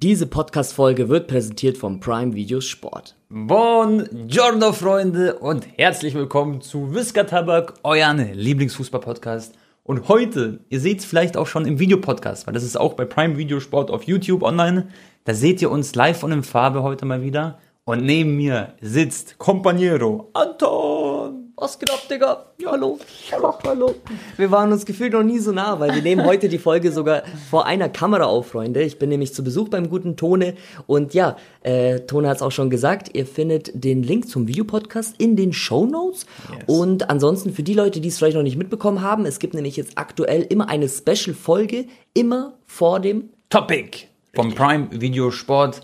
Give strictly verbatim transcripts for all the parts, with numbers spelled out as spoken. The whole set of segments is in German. Diese Podcast-Folge wird präsentiert von Prime Video Sport. Buongiorno, Freunde, und herzlich willkommen zu Whisker Tabak, euren Lieblingsfußball-Podcast. Und heute, ihr seht es vielleicht auch schon im Videopodcast, weil das ist auch bei Prime Video Sport auf YouTube online. Da seht ihr uns live und in Farbe heute mal wieder. Und neben mir sitzt Compañero Anton. Was geht ab, Digga? Ja, hallo. Hallo, hallo. Wir waren uns gefühlt noch nie so nah, weil wir nehmen heute die Folge sogar vor einer Kamera auf, Freunde. Ich bin nämlich zu Besuch beim guten Tone. Und ja, äh, Tone hat es auch schon gesagt, ihr findet den Link zum Videopodcast in den Shownotes. Yes. Und ansonsten für die Leute, die es vielleicht noch nicht mitbekommen haben, es gibt nämlich jetzt aktuell immer eine Special-Folge, immer vor dem Topic vom Prime Video Sport.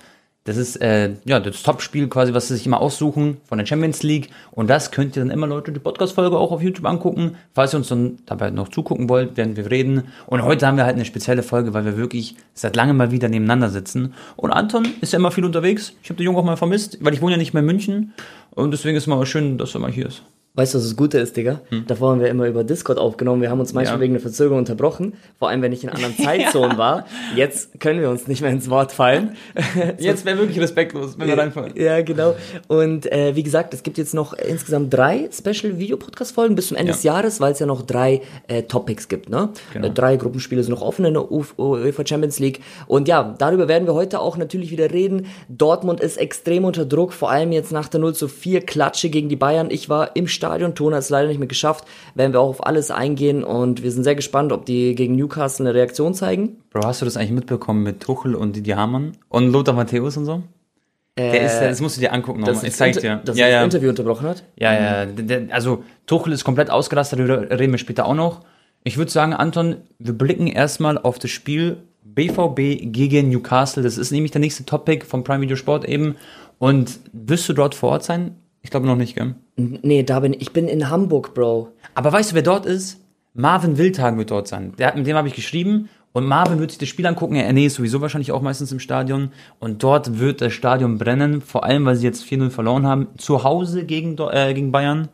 Das ist äh, ja das Top-Spiel quasi, was sie sich immer aussuchen von der Champions League. Und das könnt ihr dann immer, Leute, die Podcast-Folge auch auf YouTube angucken, falls ihr uns dann dabei noch zugucken wollt, während wir reden. Und heute haben wir halt eine spezielle Folge, weil wir wirklich seit langem mal wieder nebeneinander sitzen. Und Anton ist ja immer viel unterwegs. Ich habe den Jungen auch mal vermisst, weil ich wohne ja nicht mehr in München. Und deswegen ist es mal schön, dass er mal hier ist. Weißt du, was das Gute ist, Digga? Hm. Davor haben wir immer über Discord aufgenommen. Wir haben uns manchmal ja. wegen einer Verzögerung unterbrochen. Vor allem, wenn ich in anderen Zeitzonen war. Jetzt können wir uns nicht mehr ins Wort fallen. Jetzt wäre wirklich respektlos, wenn wir reinfallen. Ja, genau. Und äh, wie gesagt, es gibt jetzt noch insgesamt drei Special-Video-Podcast-Folgen bis zum Ende ja. des Jahres, weil es ja noch drei äh, Topics gibt, ne? Genau. Drei Gruppenspiele sind noch offen in der UEFA Champions League. Und ja, darüber werden wir heute auch natürlich wieder reden. Dortmund ist extrem unter Druck, vor allem jetzt nach der null zu vier Klatsche gegen die Bayern. Ich war im Stadion. Stadion. Ton hat es leider nicht mehr geschafft, werden wir auch auf alles eingehen und wir sind sehr gespannt, ob die gegen Newcastle eine Reaktion zeigen. Bro, hast du das eigentlich mitbekommen mit Tuchel und Didi Hamann und Lothar Matthäus und so? Äh, der ist, das musst du dir angucken nochmal, ich zeig dir. Dass er ja, das ja. Interview unterbrochen hat? Ja, ja, also Tuchel ist komplett ausgelastet, darüber reden wir später auch noch. Ich würde sagen, Anton, wir blicken erstmal auf das Spiel B V B gegen Newcastle, das ist nämlich der nächste Topic vom Prime Video Sport eben und wirst du dort vor Ort sein? Ich glaube noch nicht, gell? Nee, da bin ich. Ich bin in Hamburg, Bro. Aber weißt du, wer dort ist? Marvin Wildhagen wird dort sein. Der hat, mit dem habe ich geschrieben. Und Marvin wird sich das Spiel angucken. Er nee, ist sowieso wahrscheinlich auch meistens im Stadion. Und dort wird das Stadion brennen. Vor allem, weil sie jetzt vier null verloren haben. Zu Hause gegen, äh, gegen Bayern.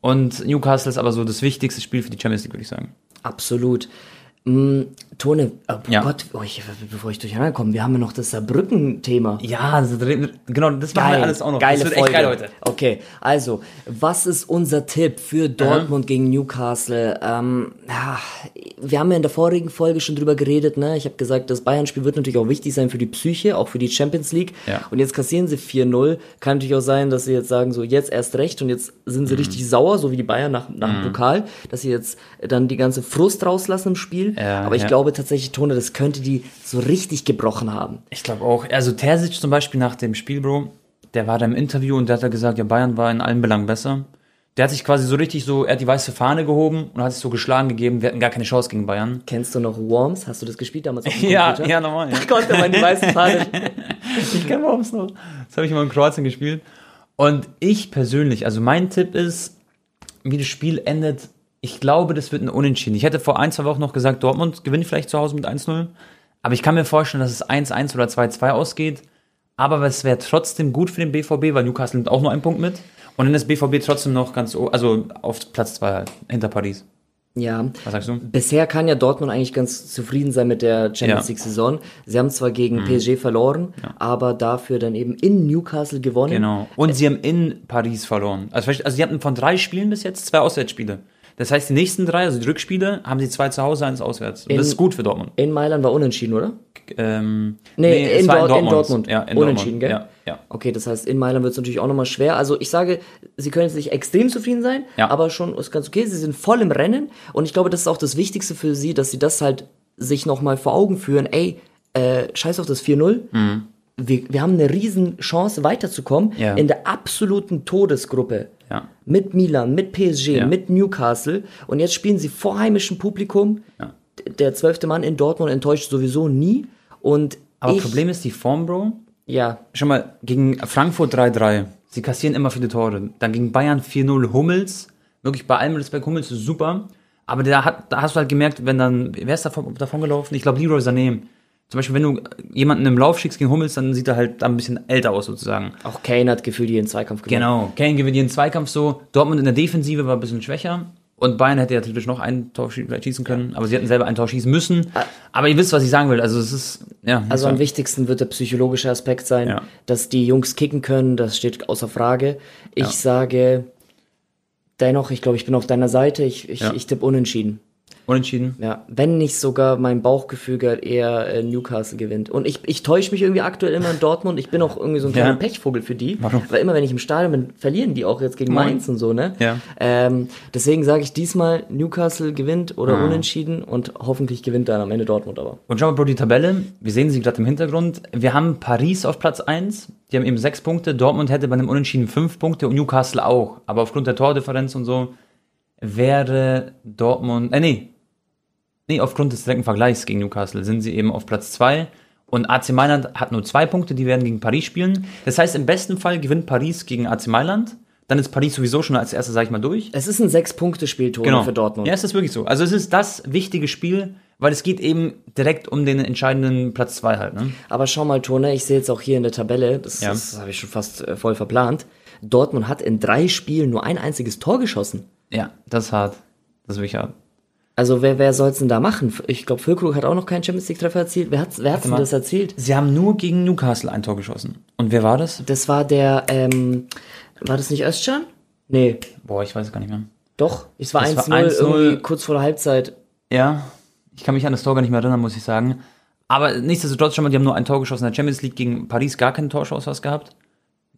Und Newcastle ist aber so das wichtigste Spiel für die Champions League, würde ich sagen. Absolut. Mm, Tone, oh ja. Gott, oh, ich, bevor ich durcheinander komme, wir haben ja noch das Saarbrücken-Thema. Ja, das, genau, das machen wir alles auch noch. Geile das wird Folge. Echt geil heute. Okay, also, was ist unser Tipp für Dortmund mhm. gegen Newcastle? Ähm, ja, wir haben ja in der vorigen Folge schon drüber geredet, ne? Ich habe gesagt, das Bayern-Spiel wird natürlich auch wichtig sein für die Psyche, auch für die Champions League. Ja. Und jetzt kassieren sie vier null. Kann natürlich auch sein, dass sie jetzt sagen, so jetzt erst recht und jetzt sind sie mhm. richtig sauer, so wie die Bayern nach, nach mhm. dem Pokal, dass sie jetzt dann die ganze Frust rauslassen im Spiel. Ja, aber ich ja. glaube tatsächlich, Tone, das könnte die so richtig gebrochen haben. Ich glaube auch. Also Terzic zum Beispiel nach dem Spiel, Bro, der war da im Interview und der hat da gesagt, ja, Bayern war in allen Belangen besser. Der hat sich quasi so richtig so, er hat die weiße Fahne gehoben und hat sich so geschlagen gegeben, wir hatten gar keine Chance gegen Bayern. Kennst du noch Worms? Hast du das gespielt damals auf dem Computer? Ja, ja, normal. Ja. Da konnte man die weiße Fahne. Ich kenne Worms noch. Das habe ich mal in Kroatien gespielt. Und ich persönlich, also mein Tipp ist, wie das Spiel endet, ich glaube, das wird ein Unentschieden. Ich hätte vor ein, zwei Wochen noch gesagt, Dortmund gewinnt vielleicht zu Hause mit eins null. Aber ich kann mir vorstellen, dass es eins eins oder zwei zwei ausgeht. Aber es wäre trotzdem gut für den B V B, weil Newcastle nimmt auch nur einen Punkt mit. Und dann ist B V B trotzdem noch ganz, also auf Platz zwei halt, hinter Paris. Ja. Was sagst du? Bisher kann ja Dortmund eigentlich ganz zufrieden sein mit der Champions League-Saison. Sie haben zwar gegen mhm. P S G verloren, ja. aber dafür dann eben in Newcastle gewonnen. Genau. Und es sie haben in Paris verloren. Also, also sie hatten von drei Spielen bis jetzt zwei Auswärtsspiele. Das heißt, die nächsten drei, also die Rückspiele, haben sie zwei zu Hause, eins auswärts. Und in, das ist gut für Dortmund. In Mailand war unentschieden, oder? Ähm, nee, nee in, es war in Dortmund. In Dortmund. Ja, in unentschieden, Dortmund. Gell? Ja, ja. Okay, das heißt, in Mailand wird es natürlich auch nochmal schwer. Also ich sage, sie können jetzt nicht extrem zufrieden sein, ja. aber schon ist ganz okay. Sie sind voll im Rennen und ich glaube, das ist auch das Wichtigste für sie, dass sie das halt sich nochmal vor Augen führen. Ey, äh, scheiß auf das vier null. Mhm. Wir, wir haben eine riesen Chance weiterzukommen ja. in der absoluten Todesgruppe. Ja. Mit Milan, mit P S G, ja. mit Newcastle. Und jetzt spielen sie vor heimischem Publikum. Ja. Der zwölfte Mann in Dortmund enttäuscht sowieso nie. Und aber das Problem ist die Form, Bro. Ja. Schau mal, gegen Frankfurt drei drei. Sie kassieren immer viele Tore. Dann gegen Bayern vier null Hummels. Wirklich bei allem Respekt, Hummels ist super. Aber da, hat, da hast du halt gemerkt, wenn dann, wer ist davon, davon gelaufen? Ich glaube, Leroy Sané. Zum Beispiel, wenn du jemanden im Lauf schickst gegen Hummels, dann sieht er halt ein bisschen älter aus sozusagen. Auch Kane hat gefühlt jeden Zweikampf gewonnen. Genau, Kane gewinnt jeden Zweikampf so. Dortmund in der Defensive war ein bisschen schwächer. Und Bayern hätte ja theoretisch noch ein Tor schießen können, aber sie hätten selber ein Tor schießen müssen. Aber ihr wisst, was ich sagen will. Also es ist ja, also am wichtigsten wird der psychologische Aspekt sein, ja. dass die Jungs kicken können, das steht außer Frage. Ich ja. sage dennoch, ich glaube, ich bin auf deiner Seite, ich, ich, ja. ich tippe unentschieden. Unentschieden? Ja, wenn nicht sogar mein Bauchgefühl eher äh, Newcastle gewinnt. Und ich, ich täusche mich irgendwie aktuell immer in Dortmund. Ich bin auch irgendwie so ein kleiner ja. Pechvogel für die. Warum? Weil immer, wenn ich im Stadion bin, verlieren die auch jetzt gegen Moin. Mainz und so, ne? Ja. Ähm, deswegen sage ich diesmal, Newcastle gewinnt oder ah. unentschieden und hoffentlich gewinnt dann am Ende Dortmund aber. Und schauen wir mal die Tabelle. Wir sehen sie gerade im Hintergrund. Wir haben Paris auf Platz eins. Die haben eben sechs Punkte. Dortmund hätte bei einem Unentschieden fünf Punkte und Newcastle auch. Aber aufgrund der Tordifferenz und so wäre Dortmund, äh nee, nee, aufgrund des direkten Vergleichs gegen Newcastle sind sie eben auf Platz zwei und A C Mailand hat nur zwei Punkte, die werden gegen Paris spielen. Das heißt, im besten Fall gewinnt Paris gegen A C Mailand, dann ist Paris sowieso schon als Erster, sag ich mal, durch. Es ist ein Sechs-Punkte-Spiel, Tore, genau. für Dortmund. Ja, es ist wirklich so. Also es ist das wichtige Spiel, weil es geht eben direkt um den entscheidenden Platz zwei halt. Ne? Aber schau mal, Tone, ich sehe jetzt auch hier in der Tabelle, das, ja. das habe ich schon fast äh, voll verplant, Dortmund hat in drei Spielen nur ein einziges Tor geschossen. Ja, das ist hart. Das ist wirklich hart. Also wer, wer soll es denn da machen? Ich glaube, Füllkrug hat auch noch keinen Champions-League-Treffer erzielt. Wer hat wer hat's denn das erzielt? Sie haben nur gegen Newcastle ein Tor geschossen. Und wer war das? Das war der, ähm, war das nicht Özcan? Nee. Boah, ich weiß es gar nicht mehr. Doch, es war das eins null, war eins null irgendwie kurz vor der Halbzeit. Ja, ich kann mich an das Tor gar nicht mehr erinnern, muss ich sagen. Aber nichtsdestotrotz schon mal, die haben nur ein Tor geschossen. In der Champions League gegen Paris gar keinen Torschuss was gehabt.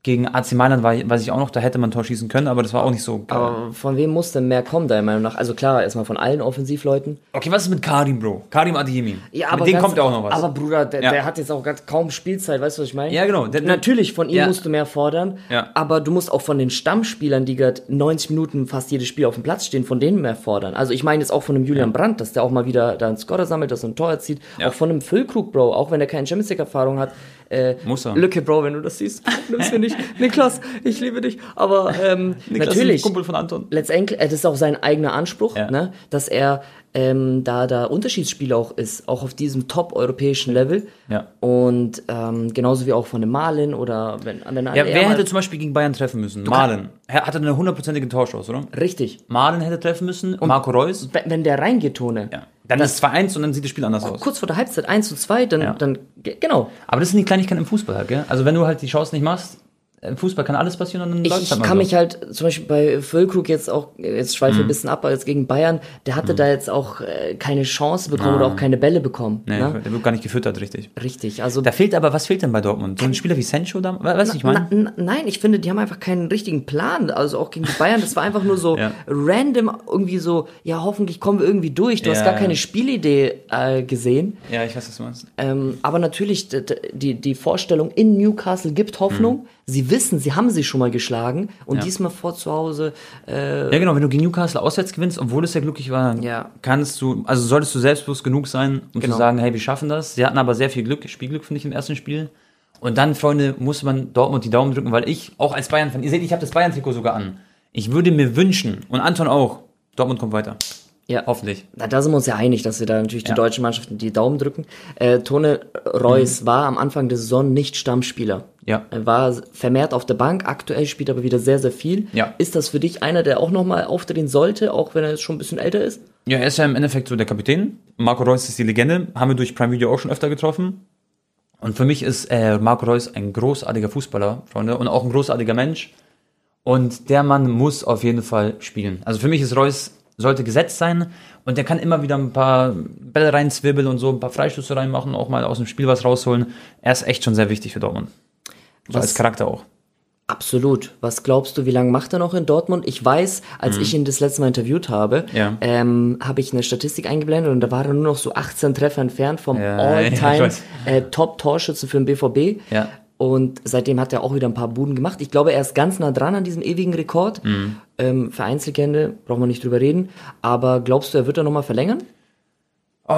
Gegen A C Mailand war, weiß ich auch noch, da hätte man ein Tor schießen können, aber das war auch nicht so geil. Aber von wem muss denn mehr kommen, deiner Meinung nach? Also klar, erstmal von allen Offensivleuten. Okay, was ist mit Karim, Bro? Karim Adeyemi. Ja, aber mit dem kommt ja auch noch was. Aber Bruder, der, ja. der hat jetzt auch gerade kaum Spielzeit, weißt du, was ich meine? Ja, genau. Der, Natürlich, von ihm ja. musst du mehr fordern, ja. aber du musst auch von den Stammspielern, die gerade neunzig Minuten fast jedes Spiel auf dem Platz stehen, von denen mehr fordern. Also ich meine jetzt auch von einem Julian ja. Brandt, dass der auch mal wieder da einen Scorer sammelt, dass er ein Tor erzielt. Ja. Auch von einem Füllkrug, Bro, auch wenn er keine Champions-League-Erfahrung hat. Äh, Muss er. Lücke, Bro, wenn du das siehst, nimmst du nicht. Niklas, ich liebe dich. Aber ähm, Niklas natürlich, ist ein Kumpel von Anton. Letztendlich, das ist auch sein eigener Anspruch, ja. ne, dass er ähm, da da Unterschiedsspieler auch ist, auch auf diesem top-europäischen Level. Ja. Und ähm, genauso wie auch von dem Malen oder wenn, wenn ja, wer hätte zum Beispiel gegen Bayern treffen müssen? Malen. Er hatte eine hundertprozentige Torschance, oder? Richtig. Malen hätte treffen müssen, und Marco Reus. Wenn der reingeht, Tone. Ja. Dann das ist es zwei eins und dann sieht das Spiel anders aus. Kurz vor der Halbzeit eins zu zwei, dann, ja. dann, genau. Aber das sind die Kleinigkeiten im Fußball halt, gell? Also wenn du halt die Chance nicht machst, im Fußball kann alles passieren und dann läuft es halt mal. Ich kann mich halt, zum Beispiel bei Füllkrug jetzt auch, jetzt schweife ich mhm. ein bisschen ab, aber jetzt gegen Bayern, der hatte mhm. da jetzt auch äh, keine Chance bekommen ah. oder auch keine Bälle bekommen. Nee, ne? Der wird gar nicht gefüttert, richtig. Richtig, also. Da fehlt aber, was fehlt denn bei Dortmund? So ein Spieler wie Sancho da, weißt du, ich meine? Na, na, nein, ich finde, die haben einfach keinen richtigen Plan, also auch gegen die Bayern, das war einfach nur so ja. random, irgendwie so, ja, hoffentlich kommen wir irgendwie durch, du ja, hast gar ja. keine Spielidee äh, gesehen. Ja, ich weiß, was du meinst. Ähm, aber natürlich, die, die Vorstellung in Newcastle gibt Hoffnung, mhm. sie wissen, sie haben sie schon mal geschlagen und ja. diesmal vor zu Hause. Äh ja, genau, wenn du gegen Newcastle auswärts gewinnst, obwohl es ja glücklich war, ja. kannst du, also solltest du selbstbewusst genug sein, um genau. zu sagen, hey, wir schaffen das. Sie hatten aber sehr viel Glück, Spielglück, finde ich, im ersten Spiel. Und dann, Freunde, muss man Dortmund die Daumen drücken, weil ich auch als Bayern-Fan, ihr seht, ich habe das Bayern-Trikot sogar an. Ich würde mir wünschen, und Anton auch, Dortmund kommt weiter. Ja, hoffentlich. Na, da sind wir uns ja einig, dass wir da natürlich ja. die deutschen Mannschaften die Daumen drücken. Äh, Tone Reus mhm. war am Anfang der Saison nicht Stammspieler. Ja. Er war vermehrt auf der Bank, aktuell spielt aber wieder sehr, sehr viel. Ja. Ist das für dich einer, der auch nochmal aufdrehen sollte, auch wenn er jetzt schon ein bisschen älter ist? Ja, er ist ja im Endeffekt so der Kapitän. Marco Reus ist die Legende, haben wir durch Prime Video auch schon öfter getroffen. Und für mich ist äh, Marco Reus ein großartiger Fußballer, Freunde, und auch ein großartiger Mensch. Und der Mann muss auf jeden Fall spielen. Also für mich ist Reus... sollte gesetzt sein und der kann immer wieder ein paar Bälle reinzwirbeln und so, ein paar Freistöße reinmachen, auch mal aus dem Spiel was rausholen. Er ist echt schon sehr wichtig für Dortmund. So als Charakter auch. Absolut. Was glaubst du, wie lange macht er noch in Dortmund? Ich weiß, als mhm. ich ihn das letzte Mal interviewt habe, ja. ähm, habe ich eine Statistik eingeblendet und da war er nur noch so achtzehn Treffer entfernt vom ja, All-Time ja, äh, Top-Torschützen für den B V B. Ja. Und seitdem hat er auch wieder ein paar Buden gemacht. Ich glaube, er ist ganz nah dran an diesem ewigen Rekord. Mhm. Ähm, Vereinslegende, brauchen wir nicht drüber reden. Aber glaubst du, er wird da nochmal verlängern? Oh,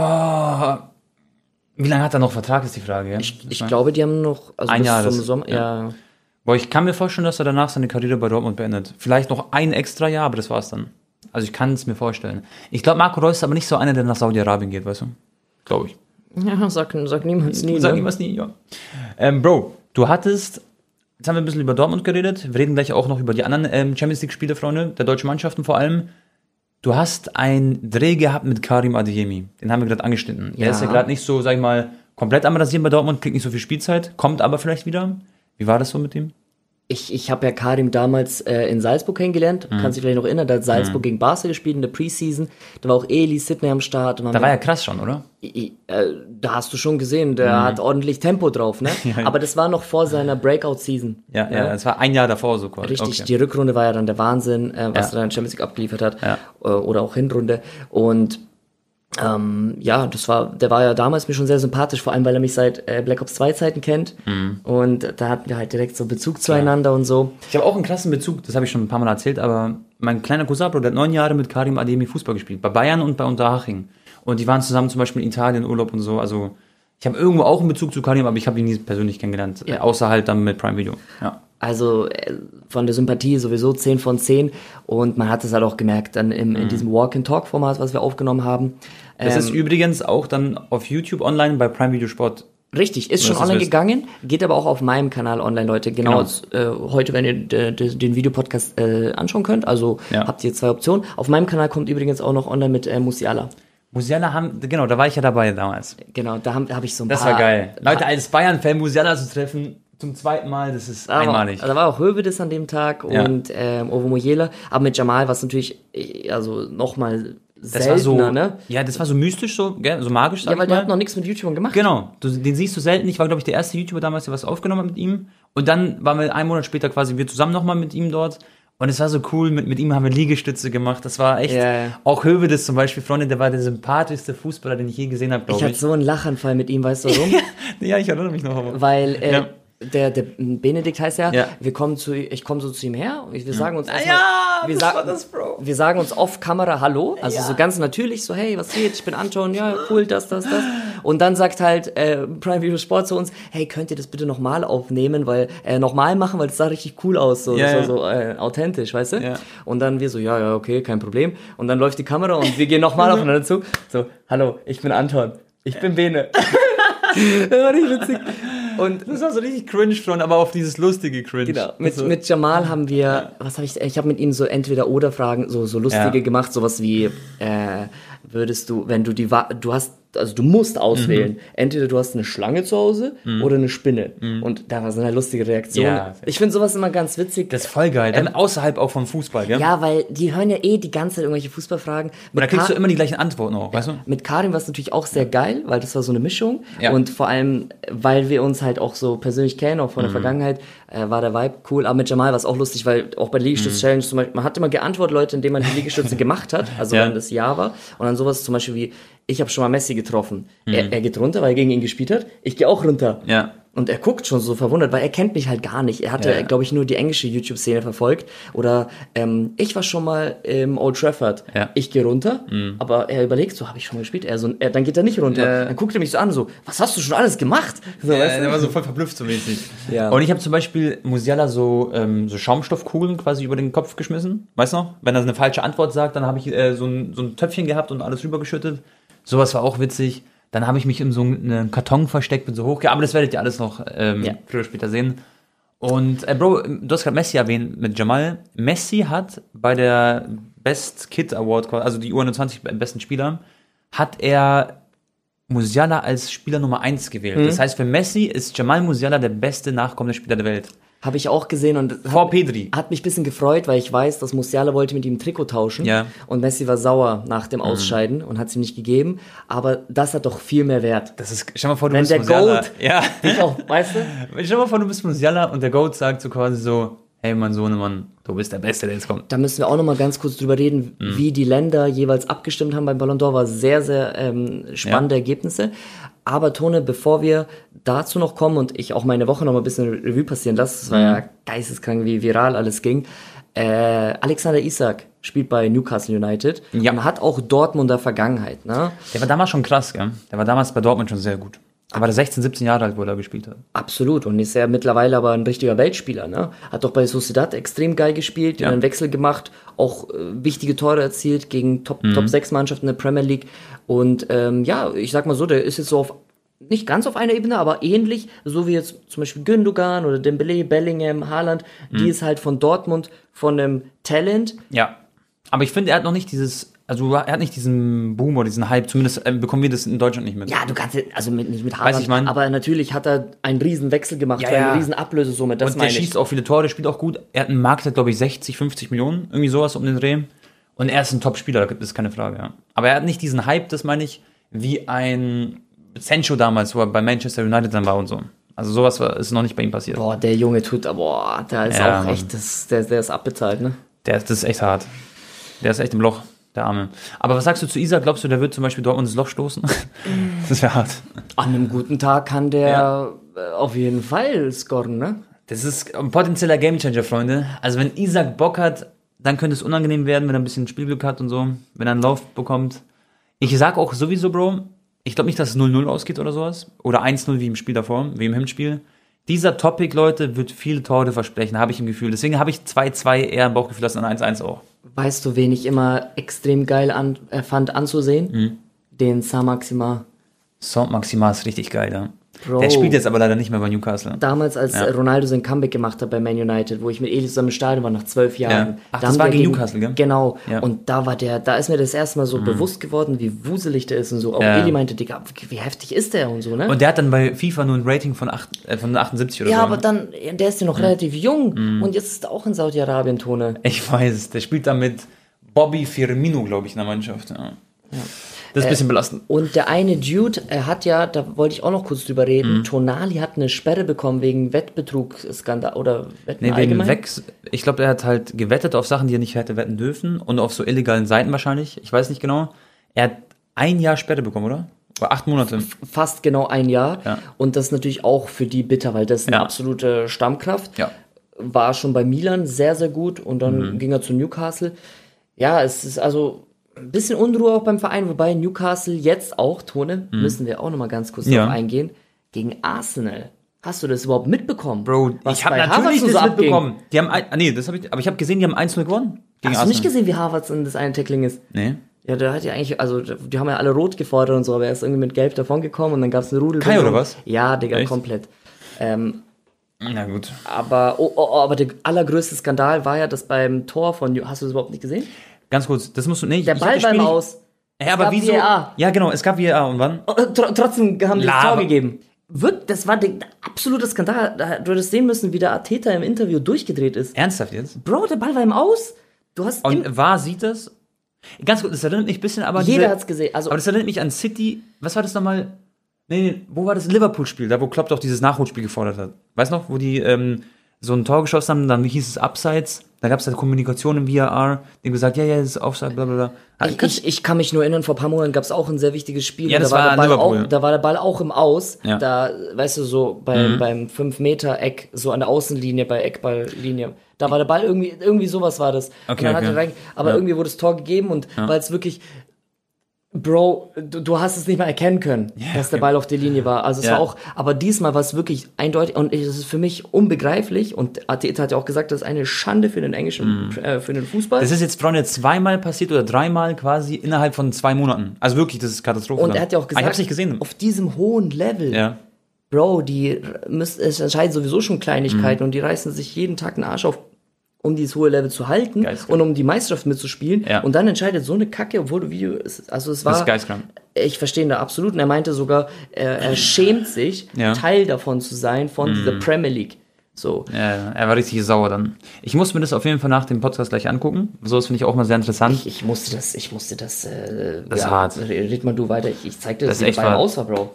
wie lange hat er noch Vertrag, ist die Frage. Ja? Ich, ich glaube, die haben noch... Also ein bis Jahr. Zum das, Sommer, ja. Ja. Boah, ich kann mir vorstellen, dass er danach seine Karriere bei Dortmund beendet. Vielleicht noch ein extra Jahr, aber das war's dann. Also ich kann es mir vorstellen. Ich glaube, Marco Reus ist aber nicht so einer, der nach Saudi-Arabien geht, weißt du? Glaube ich. Ja, sag, sag niemals nie. Sag ne? niemals nie, ja. Ähm, Bro... Du hattest, jetzt haben wir ein bisschen über Dortmund geredet, wir reden gleich auch noch über die anderen ähm, Champions-League-Spiele, Freunde, der deutschen Mannschaften vor allem. Du hast einen Dreh gehabt mit Karim Adeyemi. Den haben wir gerade angeschnitten. Ja. Er ist ja gerade nicht so, sag ich mal, komplett am Rasieren bei Dortmund, kriegt nicht so viel Spielzeit, kommt aber vielleicht wieder. Wie war das so mit ihm? Ich, ich habe ja Karim damals äh, in Salzburg kennengelernt. Mhm. Kannst dich vielleicht noch erinnern, da hat Salzburg mhm. gegen Barca gespielt in der Preseason. Da war auch Eli, Sidney am Start. Da war ja krass schon, oder? I, äh, da hast du schon gesehen, der mhm. hat ordentlich Tempo drauf, ne? Ja, aber das war noch vor seiner Breakout-Season. Ja, ja, ja, das war ein Jahr davor so quasi. Richtig, okay. Die Rückrunde war ja dann der Wahnsinn, äh, was ja. er dann in Champions League abgeliefert hat. Ja. Äh, oder auch Hinrunde. Und Ähm, ja, das war, der war ja damals mir schon sehr sympathisch, vor allem, weil er mich seit äh, Black Ops zwei Zeiten kennt mhm. und da hatten wir halt direkt so Bezug zueinander ja. und so. Ich habe auch einen krassen Bezug, das habe ich schon ein paar Mal erzählt, aber mein kleiner Cousin, der hat neun Jahre mit Karim Adeyemi Fußball gespielt, bei Bayern und bei Unterhaching und die waren zusammen zum Beispiel in Italien Urlaub und so, also ich habe irgendwo auch einen Bezug zu Karim, aber ich habe ihn nie persönlich kennengelernt, ja. äh, außer halt dann mit Prime Video, ja. Also von der Sympathie sowieso zehn von zehn und man hat es halt auch gemerkt dann im, mhm. in diesem Walk-and-Talk-Format, was wir aufgenommen haben. Das ähm, ist übrigens auch dann auf YouTube online bei Prime Video Sport. Richtig, ist schon online gegangen, geht aber auch auf meinem Kanal online, Leute. Genau, genau. Äh, heute, wenn ihr d- d- den Videopodcast äh, anschauen könnt, also ja. habt ihr zwei Optionen. Auf meinem Kanal kommt übrigens auch noch online mit äh, Musiala. Musiala haben, genau, da war ich ja dabei damals. Genau, da habe hab ich so ein das paar... Das war geil. Leute, als Bayern-Fan Musiala zu treffen... Zum zweiten Mal, das ist aber einmalig. Da war auch Höwedes an dem Tag ja. und ähm, Ovo Mojela. Aber mit Jamal war es natürlich also nochmal seltener, so, ne? Ja, das war so mystisch, so, gell? So magisch. Ja, weil der hat noch nichts mit YouTubern gemacht. Genau, du, den siehst du selten. Ich war, glaube ich, der erste YouTuber damals, der was aufgenommen hat mit ihm. Und dann waren wir einen Monat später quasi wir zusammen nochmal mit ihm dort. Und es war so cool, mit, mit ihm haben wir Liegestütze gemacht. Das war echt, yeah. auch Höwedes zum Beispiel, Freunde, der war der sympathischste Fußballer, den ich je gesehen habe, glaube ich. Ich hatte so einen Lachanfall mit ihm, weißt du warum? Ja, ich erinnere mich noch. Aber. Weil... Äh, ja. Der, der Benedikt heißt ja, ja. Wir kommen zu, ich komme so zu ihm her und wir sagen uns erstmal, ja, wir, sa- das, wir sagen uns off Kamera Hallo, also ja. so ganz natürlich, so hey, was geht, ich bin Anton, ja cool, das, das, das und dann sagt halt äh, Prime Video Sport zu uns, hey, könnt ihr das bitte nochmal aufnehmen, weil, äh, nochmal machen, weil das sah richtig cool aus, so, ja, das war ja. so äh, authentisch, weißt du, ja. und dann wir so, ja, ja, okay, kein Problem und dann läuft die Kamera und wir gehen nochmal aufeinander zu, so, hallo, ich bin Anton, ich bin Bene. Das war nicht witzig. Und das war so richtig cringe schon, aber auf dieses lustige Cringe. Genau. Mit, also. mit Jamal haben wir, ja. was habe ich, ich habe mit ihm so Entweder-Oder-Fragen, so, so lustige ja. gemacht, sowas wie, äh, würdest du, wenn du die, du hast, also du musst auswählen, mhm. entweder du hast eine Schlange zu Hause mhm. oder eine Spinne. Mhm. Und da war so eine lustige Reaktion. Ja. Ich finde sowas immer ganz witzig. Das ist voll geil, ähm, dann außerhalb auch vom Fußball, gell? Ja, weil die hören ja eh die ganze Zeit irgendwelche Fußballfragen. Und da kriegst Kar- du immer die gleichen Antworten auch, weißt du? Mit Karim war es natürlich auch sehr geil, weil das war so eine Mischung. Ja. Und vor allem, weil wir uns halt auch so persönlich kennen, auch von mhm. der Vergangenheit, äh, war der Vibe cool. Aber mit Jamal war es auch lustig, weil auch bei Liegestütz-Challenge mhm. zum Beispiel, man hat immer geantwortet, Leute, indem man die Liegestütze gemacht hat, also ja. wenn das Ja war. Und dann sowas zum Beispiel wie, ich habe schon mal Messi getroffen. Mhm. Er, er geht runter, weil er gegen ihn gespielt hat. Ich gehe auch runter. Ja. Und er guckt schon so verwundert, weil er kennt mich halt gar nicht. Er hatte, ja, ja. glaube ich, nur die englische YouTube-Szene verfolgt. Oder ähm, ich war schon mal im Old Trafford. Ja. Ich gehe runter, mhm. aber er überlegt so, habe ich schon mal gespielt? Er so, er, dann geht er nicht runter. Äh. Dann guckt er mich so an, so, was hast du schon alles gemacht? So, ja, weißt du? Er war so voll verblüfft so mäßig. Ja. Und ich habe zum Beispiel Musiala so, ähm, so Schaumstoffkugeln quasi über den Kopf geschmissen. Weißt du noch? Wenn er eine falsche Antwort sagt, dann habe ich äh, so, ein, so ein Töpfchen gehabt und alles rübergeschüttet. Sowas war auch witzig. Dann habe ich mich in so einem Karton versteckt, bin so hoch. Ja, aber das werdet ihr alles noch ähm, ja. früher oder später sehen. Und, äh, Bro, du hast gerade Messi erwähnt mit Jamal. Messi hat bei der Best Kid Award, also die U einundzwanzig besten Spieler, hat er Musiala als Spieler Nummer eins gewählt. Mhm. Das heißt, für Messi ist Jamal Musiala der beste nachkommende Spieler der Welt. Habe ich auch gesehen und hat, hat mich ein bisschen gefreut, weil ich weiß, dass Musiala wollte mit ihm ein Trikot tauschen ja. und Messi war sauer nach dem Ausscheiden mhm. und hat es ihm nicht gegeben, aber das hat doch viel mehr Wert. Das ist, stell mal vor, du Wenn bist der Musiala. Goat, ja. ich auch, weißt du? Stell mal vor, du bist Musiala und der Goat sagt so quasi so, hey, mein Sohnemann, du bist der Beste, der jetzt kommt. Da müssen wir auch nochmal ganz kurz drüber reden, mhm. wie die Länder jeweils abgestimmt haben beim Ballon d'Or, war sehr, sehr ähm, spannende ja. Ergebnisse. Aber Tone, bevor wir dazu noch kommen und ich auch meine Woche noch mal ein bisschen Revue passieren lasse, das war ja geisteskrank, wie viral alles ging, äh, Alexander Isak spielt bei Newcastle United ja. und hat auch Dortmunder Vergangenheit. Ne? Der war damals schon krass, gell? Der war damals bei Dortmund schon sehr gut. Er war sechzehn, siebzehn Jahre alt, wo er gespielt hat. Absolut. Und ist ja mittlerweile aber ein richtiger Weltspieler. Ne? Hat doch bei Sociedad extrem geil gespielt, ja. den Wechsel gemacht, auch äh, wichtige Tore erzielt gegen Top, mhm. Top sechs Mannschaften der Premier League. Und ähm, ja, ich sag mal so, der ist jetzt so auf, nicht ganz auf einer Ebene, aber ähnlich, so wie jetzt zum Beispiel Gündogan oder Dembele, Bellingham, Haaland, mhm. die ist halt von Dortmund, von einem Talent, ja. Aber ich finde, er hat noch nicht dieses, also er hat nicht diesen Boom oder diesen Hype, zumindest äh, bekommen wir das in Deutschland nicht mit. Ja, du kannst, also mit, nicht mit Harvard, ich mein? Aber natürlich hat er einen riesen Wechsel gemacht, ja, ja. Eine riesen Ablösesumme, das und meine ich. Und der schießt auch viele Tore, der spielt auch gut. Er hat einen Marktwert, glaube ich, sechzig, fünfzig Millionen, irgendwie sowas um den Dreh. Und er ist ein Top-Spieler, das ist keine Frage, ja. Aber er hat nicht diesen Hype, das meine ich, wie ein Sancho damals, wo er bei Manchester United dann war und so. Also sowas war, ist noch nicht bei ihm passiert. Boah, der Junge tut, boah, der ist ja, auch echt, das, der, der ist abbezahlt, ne? Der, das ist echt hart. Der ist echt im Loch, der Arme. Aber was sagst du zu Isaac? Glaubst du, der wird zum Beispiel Dortmund ins Loch stoßen? Das wäre hart. An einem guten Tag kann der ja. auf jeden Fall scoren, ne? Das ist ein potenzieller Gamechanger, Freunde. Also wenn Isaac Bock hat, dann könnte es unangenehm werden, wenn er ein bisschen Spielglück hat und so. Wenn er einen Lauf bekommt. Ich sag auch sowieso, Bro, ich glaube nicht, dass es null null ausgeht oder sowas. Oder eins null wie im Spiel davor, wie im Hemdspiel. Dieser Topic, Leute, wird viele Tore versprechen, habe ich im Gefühl. Deswegen habe ich zwei zwei eher im Bauchgefühl als ein eins eins auch. Weißt du, wen ich immer extrem geil an, äh, fand anzusehen? Mhm. Den Sam Maxima. Sam Maxima ist richtig geil, ja. Bro. Der spielt jetzt aber leider nicht mehr bei Newcastle. Damals, als ja. Ronaldo sein Comeback gemacht hat bei Man United, wo ich mit Eli zusammen im Stadion war, nach zwölf Jahren. Ja. Ach, da das war gegen Newcastle, gell? Genau. Ja. Und da war der, da ist mir das erste Mal so mhm. bewusst geworden, wie wuselig der ist und so. Auch ja. Eli meinte, Digga, wie heftig ist der und so, ne? Und der hat dann bei FIFA nur ein Rating von, acht, äh, von achtundsiebzig oder ja, so. Ja, aber dann, der ist ja noch mhm. relativ jung mhm. und jetzt ist er auch in Saudi-Arabien, Tone. Ich weiß es. Der spielt da mit Bobby Firmino, glaube ich, in der Mannschaft. Ja. ja. Das ist ein bisschen belastend. Und der eine Dude, er hat ja, da wollte ich auch noch kurz drüber reden, mhm. Tonali hat eine Sperre bekommen wegen Wettbetrugsskandal oder Wetten nee, allgemein. Wegen Wex, ich glaube, er hat halt gewettet auf Sachen, die er nicht hätte wetten dürfen und auf so illegalen Seiten wahrscheinlich, ich weiß nicht genau. Er hat ein Jahr Sperre bekommen, oder? Oder acht Monate. Fast genau ein Jahr. Ja. Und das ist natürlich auch für die bitter, weil das ist eine ja. absolute Stammkraft. Ja. War schon bei Milan sehr, sehr gut und dann mhm. ging er zu Newcastle. Ja, es ist also... Ein bisschen Unruhe auch beim Verein, wobei Newcastle jetzt auch, Tone, mhm. müssen wir auch nochmal ganz kurz ja. drauf eingehen, gegen Arsenal. Hast du das überhaupt mitbekommen? Bro, was ich habe natürlich das so mitbekommen. Abging? Die haben, ein, nee, das habe ich, aber ich habe gesehen, die haben eins null gewonnen. Gegen Hast Arsenal. Du nicht gesehen, wie Havertz in das eine Tackling ist? Nee. Ja, der hat ja eigentlich, also, die haben ja alle rot gefordert und so, aber er ist irgendwie mit Gelb davongekommen und dann gab es eine Rudel. Kai oder was? Ja, Digga, echt? Komplett. Ähm, Na gut. Aber, oh, oh, oh, aber der allergrößte Skandal war ja, dass beim Tor von, hast du das überhaupt nicht gesehen? Ganz kurz, das musst du nicht. Nee, der Ball war aus. Ja, aber wieso? V A R. Ja, genau, es gab V A R und wann? Oh, tr- trotzdem haben die das Tor gegeben. Wirkt, das war der absolute Skandal. Du hättest sehen müssen, wie der Arteta im Interview durchgedreht ist. Ernsthaft jetzt? Bro, der Ball war im Aus. Du hast und V A R sieht das? Ganz kurz, das erinnert mich ein bisschen, aber. Jeder diese, hat's gesehen. Also, aber das erinnert mich an City. Was war das nochmal? Nee, nee, wo war das Liverpool-Spiel? Da, wo Klopp doch dieses Nachholspiel gefordert hat. Weißt du noch, wo die. Ähm, so ein Tor geschossen haben, dann hieß es Abseits, da gab es halt Kommunikation im V A R, die haben gesagt, ja, ja, das ist Offside, bla, bla, bla. Also, ich, ich, ich kann mich nur erinnern, vor ein paar Monaten gab es auch ein sehr wichtiges Spiel, ja, das da, war der Ball Liverpool. Auch, da war der Ball auch im Aus, ja. Da, weißt du, so bei, mhm. beim fünf Meter Eck, so an der Außenlinie, bei Eckballlinie, da war der Ball irgendwie, irgendwie sowas war das. Okay, okay. Rein, aber ja. irgendwie wurde das Tor gegeben und ja. weil es wirklich... Bro, du, du hast es nicht mehr erkennen können, yeah, dass der okay. Ball auf der Linie war. Also es yeah. war auch, aber diesmal war es wirklich eindeutig und es ist für mich unbegreiflich. Und Arteta hat ja auch gesagt, das ist eine Schande für den englischen, mm. äh, für den Fußball. Das ist jetzt, Freunde, zweimal passiert oder dreimal quasi innerhalb von zwei Monaten. Also wirklich, das ist Katastrophe. Und er hat ja auch gesagt, ich hab's nicht gesehen. Auf diesem hohen Level, yeah. Bro, die müssen, es entscheiden sowieso schon Kleinigkeiten mm. und die reißen sich jeden Tag einen Arsch auf, um dieses hohe Level zu halten Geistkrank. Und um die Meisterschaft mitzuspielen. Ja. Und dann entscheidet so eine Kacke, obwohl du Video... Also es war... Das ist geistkrank. Ich verstehe da absolut. Und er meinte sogar, er, er schämt sich, ja. Teil davon zu sein, von mm. der Premier League. So. Ja, er war richtig sauer dann. Ich muss mir das auf jeden Fall nach dem Podcast gleich angucken. So, das finde ich auch mal sehr interessant. Ich, ich musste das... Ich musste das... Äh, das ja, ist hart. Red mal du weiter. Ich, ich zeig dir, das wie beim aus war, Bro.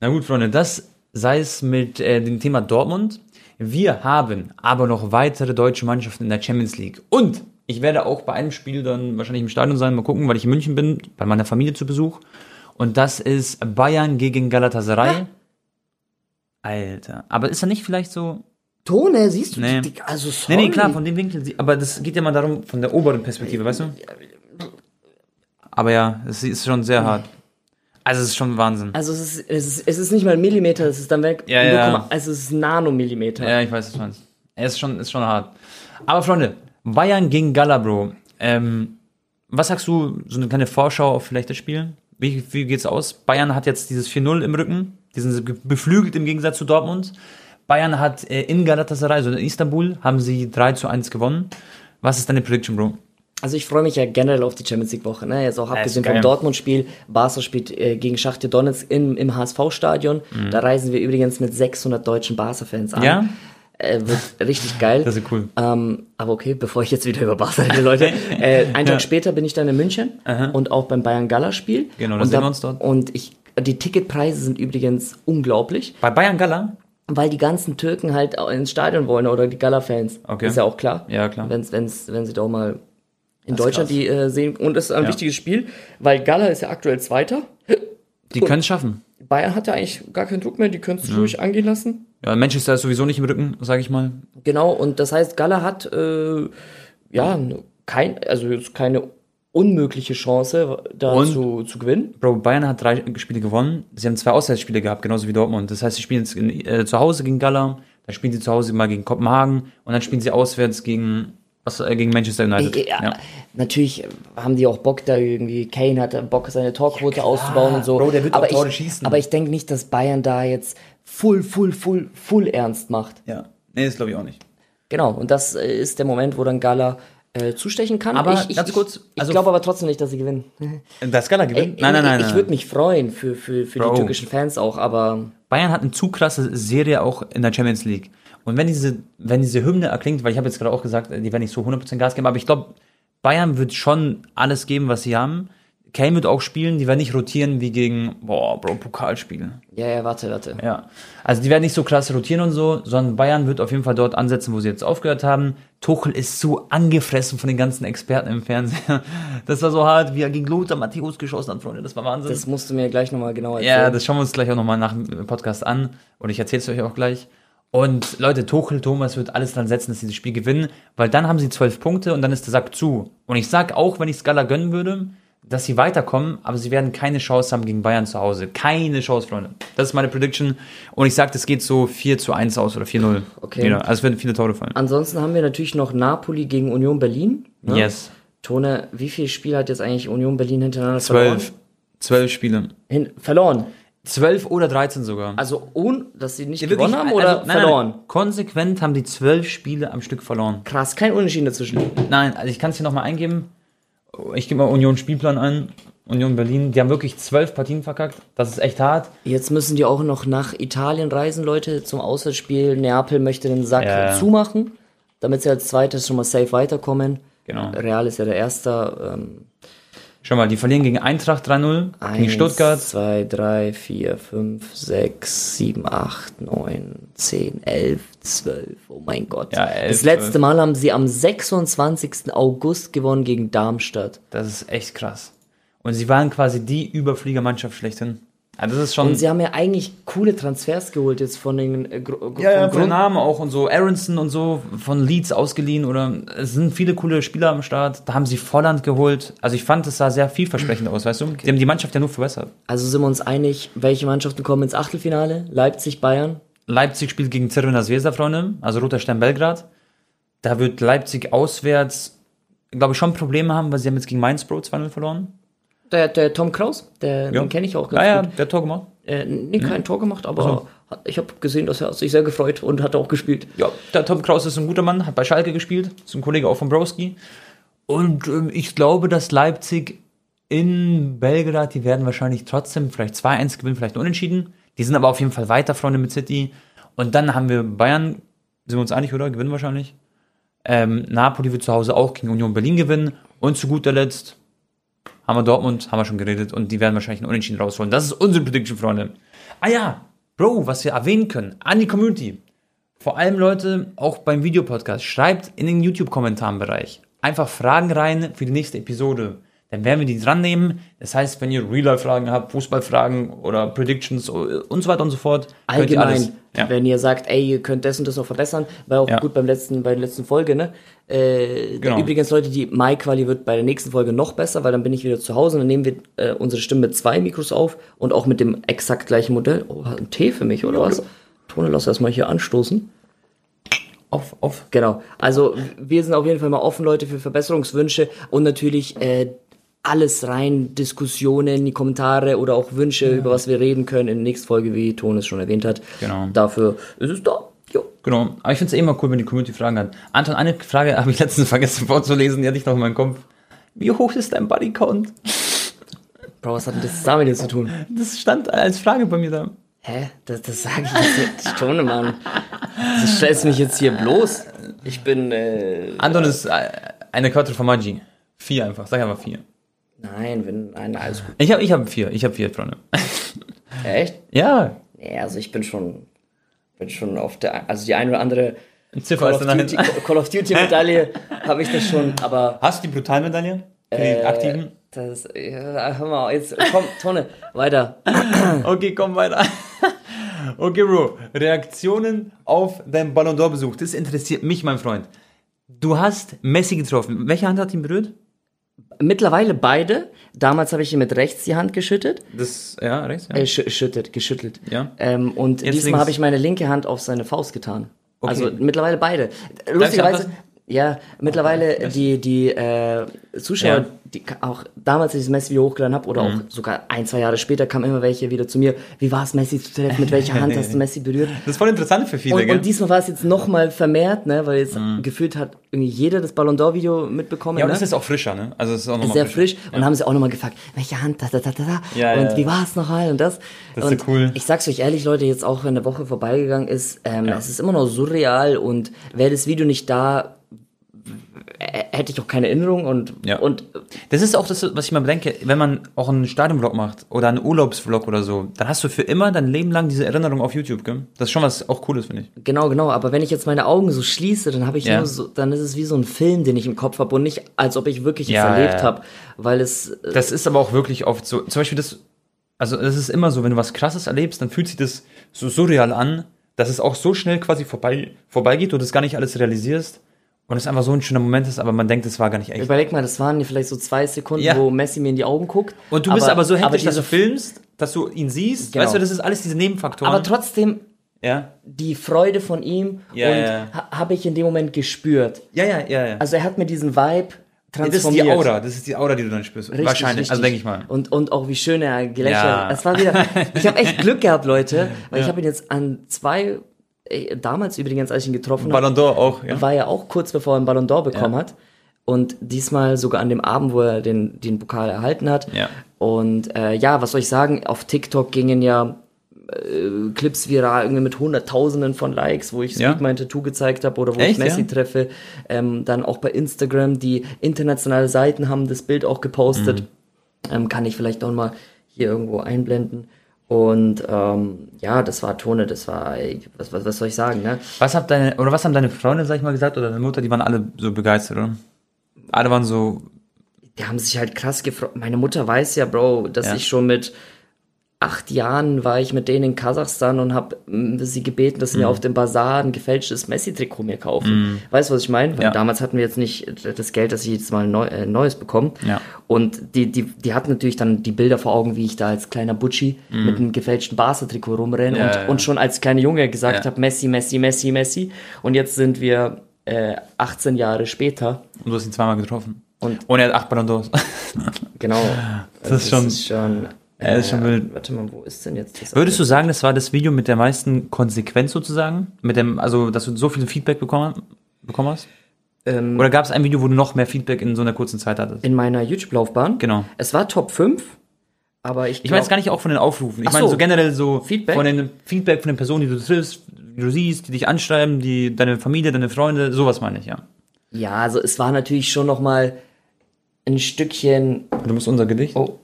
Na gut, Freunde. Das sei es mit äh, dem Thema Dortmund. Wir haben aber noch weitere deutsche Mannschaften in der Champions League. Und ich werde auch bei einem Spiel dann wahrscheinlich im Stadion sein, mal gucken, weil ich in München bin, bei meiner Familie zu Besuch. Und das ist Bayern gegen Galatasaray. Ja. Alter, aber ist er nicht vielleicht so... Tone, siehst du? Nee. Die, also sorry. Nee, nee, klar, von dem Winkel. Aber das geht ja mal darum, von der oberen Perspektive, weißt du? Aber ja, es ist schon sehr hart. Also es ist schon Wahnsinn. Also es ist, es ist, es ist nicht mal ein Millimeter, es ist dann weg. Ja, ja. Also es ist Nanomillimeter. Ja, ich weiß, was du meinst. Es ist schon, ist schon hart. Aber Freunde, Bayern gegen Gala, Bro. Ähm, was sagst du, so eine kleine Vorschau auf vielleicht das Spiel? Wie, wie geht's aus? Bayern hat jetzt dieses vier null im Rücken. Die sind beflügelt im Gegensatz zu Dortmund. Bayern hat in Galatasaray, also in Istanbul, haben sie drei zu eins gewonnen. Was ist deine Prediction, Bro? Also ich freue mich ja generell auf die Champions-League-Woche, ne? Jetzt auch abgesehen vom Dortmund-Spiel. Barca spielt äh, gegen Schachtar Donetsk im, im H S V-Stadion. Mhm. Da reisen wir übrigens mit sechshundert deutschen Barca-Fans an. Ja? Äh, wird richtig geil. Das ist cool. Ähm, aber okay, bevor ich jetzt wieder über Barca rede, Leute. Äh, einen Tag ja. später bin ich dann in München Aha. und auch beim Bayern-Gala-Spiel. Genau, da und sehen da, wir uns dort. Und ich, die Ticketpreise sind übrigens unglaublich. Bei Bayern-Gala? Weil die ganzen Türken halt ins Stadion wollen oder die Gala-Fans. Okay. Ist ja auch klar. Ja, klar. Wenn's, wenn's, wenn sie da auch mal in das Deutschland die äh, sehen. Und das ist ein ja. wichtiges Spiel, weil Gala ist ja aktuell Zweiter. Die können es schaffen. Bayern hat ja eigentlich gar keinen Druck mehr, die können es ja. ruhig angehen lassen. Ja, Manchester ist sowieso nicht im Rücken, sage ich mal. Genau, und das heißt, Gala hat äh, ja kein, also keine unmögliche Chance, da zu, zu gewinnen. Bro, Bayern hat drei Spiele gewonnen, sie haben zwei Auswärtsspiele gehabt, genauso wie Dortmund. Das heißt, sie spielen jetzt in, äh, zu Hause gegen Gala, dann spielen sie zu Hause mal gegen Kopenhagen und dann spielen sie auswärts gegen... gegen Manchester United. Ja, ja. Natürlich haben die auch Bock da irgendwie, Kane hat Bock seine Torquote ja, auszubauen und so. Bro, der wird aber auch Tore ich, schießen. Aber ich denke nicht, dass Bayern da jetzt full, full, full, full ernst macht. Ja, nee, das glaube ich auch nicht. Genau, und das ist der Moment, wo dann Gala äh, zustechen kann. Aber ich, ich, ganz kurz, ich, also, ich glaube aber trotzdem nicht, dass sie gewinnen. Dass Gala gewinnt? Äh, nein, nein, nein. Ich würde mich freuen für, für, für die türkischen Fans auch, aber... Bayern hat eine zu krasse Serie auch in der Champions League. Und wenn diese, wenn diese Hymne erklingt, weil ich habe jetzt gerade auch gesagt, die werden nicht so hundert Prozent Gas geben, aber ich glaube, Bayern wird schon alles geben, was sie haben. Kane wird auch spielen, die werden nicht rotieren wie gegen, boah, Bro, Pokalspiele. Ja, ja, warte, warte. Ja, also die werden nicht so krass rotieren und so, sondern Bayern wird auf jeden Fall dort ansetzen, wo sie jetzt aufgehört haben. Tuchel ist so angefressen von den ganzen Experten im Fernsehen. Das war so hart, wie er gegen Lothar Matthäus geschossen hat, Freunde, das war Wahnsinn. Das musst du mir gleich nochmal genauer erzählen. Ja, das schauen wir uns gleich auch nochmal nach dem Podcast an und ich erzähle es euch auch gleich. Und Leute, Tuchel, Thomas wird alles dran setzen, dass sie das Spiel gewinnen, weil dann haben sie zwölf Punkte und dann ist der Sack zu. Und ich sag auch, wenn ich es Gala gönnen würde, dass sie weiterkommen, aber sie werden keine Chance haben gegen Bayern zu Hause. Keine Chance, Freunde. Das ist meine Prediction. Und ich sag, das geht so vier zu eins aus oder vier null. Okay. Genau. Also es werden viele Tore fallen. Ansonsten haben wir natürlich noch Napoli gegen Union Berlin. Ne? Yes. Tone, wie viele Spiele hat jetzt eigentlich Union Berlin hintereinander zwölf. Verloren? Zwölf Spiele. Hin- verloren. zwölf oder dreizehn sogar. Also ohne, dass sie nicht ja, gewonnen haben oder also, nein, verloren? Nein, konsequent haben die zwölf Spiele am Stück verloren. Krass, kein Unentschieden dazwischen. Nein, also ich kann es hier nochmal eingeben. Ich gebe mal Union Spielplan ein. Union Berlin, die haben wirklich zwölf Partien verkackt. Das ist echt hart. Jetzt müssen die auch noch nach Italien reisen, Leute, zum Auswärtsspiel. Neapel möchte den Sack ja. zumachen, damit sie als Zweites schon mal safe weiterkommen. Genau. Real ist ja der Erste. Ähm, Schau mal, die verlieren gegen Eintracht drei null, gegen Stuttgart. eins, zwei, drei, vier, fünf, sechs, sieben, acht, neun, zehn, elf, zwölf. Oh mein Gott. Ja, elf, das letzte zwölf. Mal haben sie am sechsundzwanzigsten August gewonnen gegen Darmstadt. Das ist echt krass. Und sie waren quasi die Überfliegermannschaft schlechthin. Also das ist schon. Und sie haben ja eigentlich coole Transfers geholt jetzt von den äh, gro- ja, ja, von Namen auch und so, Aronson und so, von Leeds ausgeliehen oder es sind viele coole Spieler am Start. Da haben sie Volland geholt. Also ich fand, es sah sehr vielversprechend aus, weißt du? Okay. Die haben die Mannschaft ja nur verbessert. Also sind wir uns einig, welche Mannschaften kommen ins Achtelfinale? Leipzig, Bayern? Leipzig spielt gegen Crvena Zvezda, Freunde, also Roter Stern Belgrad. Da wird Leipzig auswärts, glaube ich, schon Probleme haben, weil sie haben jetzt gegen Mainz Pro zwei null verloren. Der, der Tom Kraus, der, den kenne ich auch ganz ja, ja, gut. Ja, der hat Tor gemacht. Äh, nee, kein ja. Tor gemacht, aber so. hat, ich habe gesehen, dass er sich sehr gefreut und hat auch gespielt. Ja, der Tom Kraus ist ein guter Mann, hat bei Schalke gespielt, ist ein Kollege auch von Broski. Und ähm, ich glaube, dass Leipzig in Belgrad, die werden wahrscheinlich trotzdem vielleicht zwei eins gewinnen, vielleicht unentschieden. Die sind aber auf jeden Fall weiter, Freunde, mit City. Und dann haben wir Bayern, sind wir uns einig, oder? Gewinnen wahrscheinlich. Ähm, Napoli wird zu Hause auch gegen Union Berlin gewinnen. Und zu guter Letzt haben wir Dortmund, haben wir schon geredet und die werden wahrscheinlich einen Unentschieden rausholen. Das ist unsere Prediction, Freunde. Ah ja, Bro, was wir erwähnen können an die Community. Vor allem, Leute, auch beim Videopodcast, schreibt in den YouTube-Kommentarenbereich einfach Fragen rein für die nächste Episode. Dann werden wir die dran nehmen. Das heißt, wenn ihr Real-Life-Fragen habt, Fußball-Fragen oder Predictions und so weiter und so fort. Allgemein, könnt ihr alles, wenn ja. ihr sagt, ey, ihr könnt das und das noch verbessern, war auch ja. gut beim letzten, bei der letzten Folge, ne? Äh, genau. Übrigens, Leute, die Mai-Quali wird bei der nächsten Folge noch besser, weil dann bin ich wieder zu Hause und dann nehmen wir äh, unsere Stimme mit zwei Mikros auf und auch mit dem exakt gleichen Modell. Oh, ein Tee für mich, oder ja, was? Tone, lass erstmal hier anstoßen. Auf, auf. Genau. Also, wir sind auf jeden Fall mal offen, Leute, für Verbesserungswünsche und natürlich, äh, alles rein, Diskussionen, die Kommentare oder auch Wünsche, ja. über was wir reden können in der nächsten Folge, wie Ton es schon erwähnt hat. Genau. Dafür ist es da. Jo. Genau, aber ich finde es eh immer cool, wenn die Community Fragen hat. Anton, eine Frage habe ich letztens vergessen vorzulesen, die hatte ich noch in meinem Kopf. Wie hoch ist dein Bodycount? Bro, was hat denn das damit jetzt zu tun? Das stand als Frage bei mir da. Hä? Das, das sage ich jetzt schon, Mann. Du stellst mich jetzt hier bloß. Ich bin, äh... Anton ist äh, eine Karte von Maggi. Vier einfach, sag einfach vier. Nein, wenn... Nein, alles gut. Ich habe ich hab vier, ich habe vier, Freunde. Echt? Ja. Nee, also ich bin schon... bin schon auf der... Also die eine oder andere... Call of, Duty, Call of Duty Medaille habe ich das schon, aber... Hast du die Brutal-Medaille? Für äh, die Aktiven? Das, ja, hör mal, jetzt komm, Tone, weiter. Okay, komm weiter. Okay, Bro, Reaktionen auf deinen Ballon d'Or-Besuch. Das interessiert mich, mein Freund. Du hast Messi getroffen. Welche Hand hat ihn berührt? Mittlerweile beide. Damals habe ich ihm mit rechts die Hand geschüttet. Das, ja, rechts, ja. Äh, schü- schüttet, geschüttelt. Ja. Ähm, und jetzt diesmal habe ich meine linke Hand auf seine Faust getan. Okay. Also mittlerweile beide. Lustigerweise, ja, mittlerweile okay. die, die äh, Zuschauer, ja. die auch damals, als ich das Messi-Video hochgeladen habe, oder mhm. auch sogar ein, zwei Jahre später, kamen immer welche wieder zu mir, wie war es, Messi zu treffen, mit welcher Hand hast du Messi berührt? Das ist voll interessant für viele, und, gell? Und diesmal war es jetzt nochmal vermehrt, ne, weil jetzt mhm. gefühlt hat irgendwie jeder das Ballon d'Or-Video mitbekommen. Ja, und ne? Das ist auch frischer, ne? Also es ist auch nochmal sehr frisch. frisch. Und ja. haben sie auch nochmal gefragt, welche Hand, da, da, da, da, ja, und ja. wie war es nochmal und das. Das und ist ja cool. Ich sag's euch ehrlich, Leute, jetzt auch, wenn eine Woche vorbeigegangen ist, ähm, ja. es ist immer noch surreal, und wäre das Video nicht da, hätte ich auch keine Erinnerung. Und, ja. und das ist auch das, was ich mal bedenke, wenn man auch einen Stadionvlog macht oder einen Urlaubsvlog oder so, dann hast du für immer dein Leben lang diese Erinnerung auf YouTube, gell? Das ist schon was auch Cooles, finde ich. Genau, genau, aber wenn ich jetzt meine Augen so schließe, dann habe ich ja. nur so, dann ist es wie so ein Film, den ich im Kopf habe und nicht, als ob ich wirklich ja, es erlebt ja, ja. habe, weil es... Äh das ist aber auch wirklich oft so, zum Beispiel das, also das ist immer so, wenn du was Krasses erlebst, dann fühlt sich das so surreal an, dass es auch so schnell quasi vorbei, vorbeigeht und du das gar nicht alles realisierst. Und es einfach so ein schöner Moment ist, aber man denkt, es war gar nicht echt. Überleg mal, das waren vielleicht so zwei Sekunden, ja. wo Messi mir in die Augen guckt. Und du bist aber, aber so hektisch, dass du filmst, dass du ihn siehst. Genau. Weißt du, das ist alles diese Nebenfaktoren. Aber trotzdem ja. die Freude von ihm ja, und ja. ha- habe ich in dem Moment gespürt. Ja, ja, ja, ja. Also er hat mir diesen Vibe transformiert. Das ist die Aura, das ist die Aura, die du dann spürst. Richtig, wahrscheinlich, richtig. Also denke ich mal. Und, und auch wie schön er gelächelt hat. Ja. Es war wieder, ich habe echt Glück gehabt, Leute, weil ja. ich habe ihn jetzt an zwei... Damals übrigens, als ich ihn getroffen habe, Ballon d'Or auch, ja. war ja auch kurz bevor er einen Ballon d'Or bekommen ja. hat. Und diesmal sogar an dem Abend, wo er den, den Pokal erhalten hat. Ja. Und äh, ja, was soll ich sagen, auf TikTok gingen ja äh, Clips viral, irgendwie mit Hunderttausenden von Likes, wo ich Sweet ja. mein Tattoo gezeigt habe oder wo Echt? ich Messi ja? treffe. Ähm, dann auch bei Instagram, die internationale Seiten haben das Bild auch gepostet. Mhm. Ähm, kann ich vielleicht auch mal hier irgendwo einblenden. Und ähm, ja, das war Tone, das war, was, was, was soll ich sagen, ne? Was habt deine, oder was haben deine Freunde, sag ich mal, gesagt, oder deine Mutter, die waren alle so begeistert, oder? Alle waren so... Die haben sich halt krass gefreut. Meine Mutter weiß ja, Bro, dass ja. ich schon mit acht Jahren war ich mit denen in Kasachstan und hab m- sie gebeten, dass sie mhm. mir auf dem Bazar ein gefälschtes Messi-Trikot mir kaufen. Mhm. Weißt du, was ich meine? Weil ja. damals hatten wir jetzt nicht das Geld, dass ich jetzt mal ein neu, äh, neues bekomme. Ja. Und die, die, die hatten natürlich dann die Bilder vor Augen, wie ich da als kleiner Butschi mm. mit einem gefälschten Barca-Trikot rumrenne ja, und, ja. und schon als kleiner Junge gesagt ja. habe, Messi, Messi, Messi, Messi. Und jetzt sind wir äh, achtzehn Jahre später. Und du hast ihn zweimal getroffen. Und, und er hat acht Ballon d'Ors. Genau. Das, das ist schon... Ist schon äh, äh, ist schon wild. Warte mal, wo ist denn jetzt das? Würdest du sagen, das war das Video mit der meisten Konsequenz sozusagen? Mit dem, also, dass du so viel Feedback bekommen, bekommen hast? Ähm, Oder gab es ein Video, wo du noch mehr Feedback in so einer kurzen Zeit hattest? In meiner YouTube-Laufbahn? Genau. Es war Top fünf, aber ich Ich meine jetzt gar nicht auch von den Aufrufen. Ich meine so, so generell so Feedback? Von den Feedback von den Personen, die du triffst, die du siehst, die dich anschreiben, die deine Familie, deine Freunde, sowas meine ich, ja. Ja, also es war natürlich schon nochmal ein Stückchen... Du musst unser Gedicht... Oh.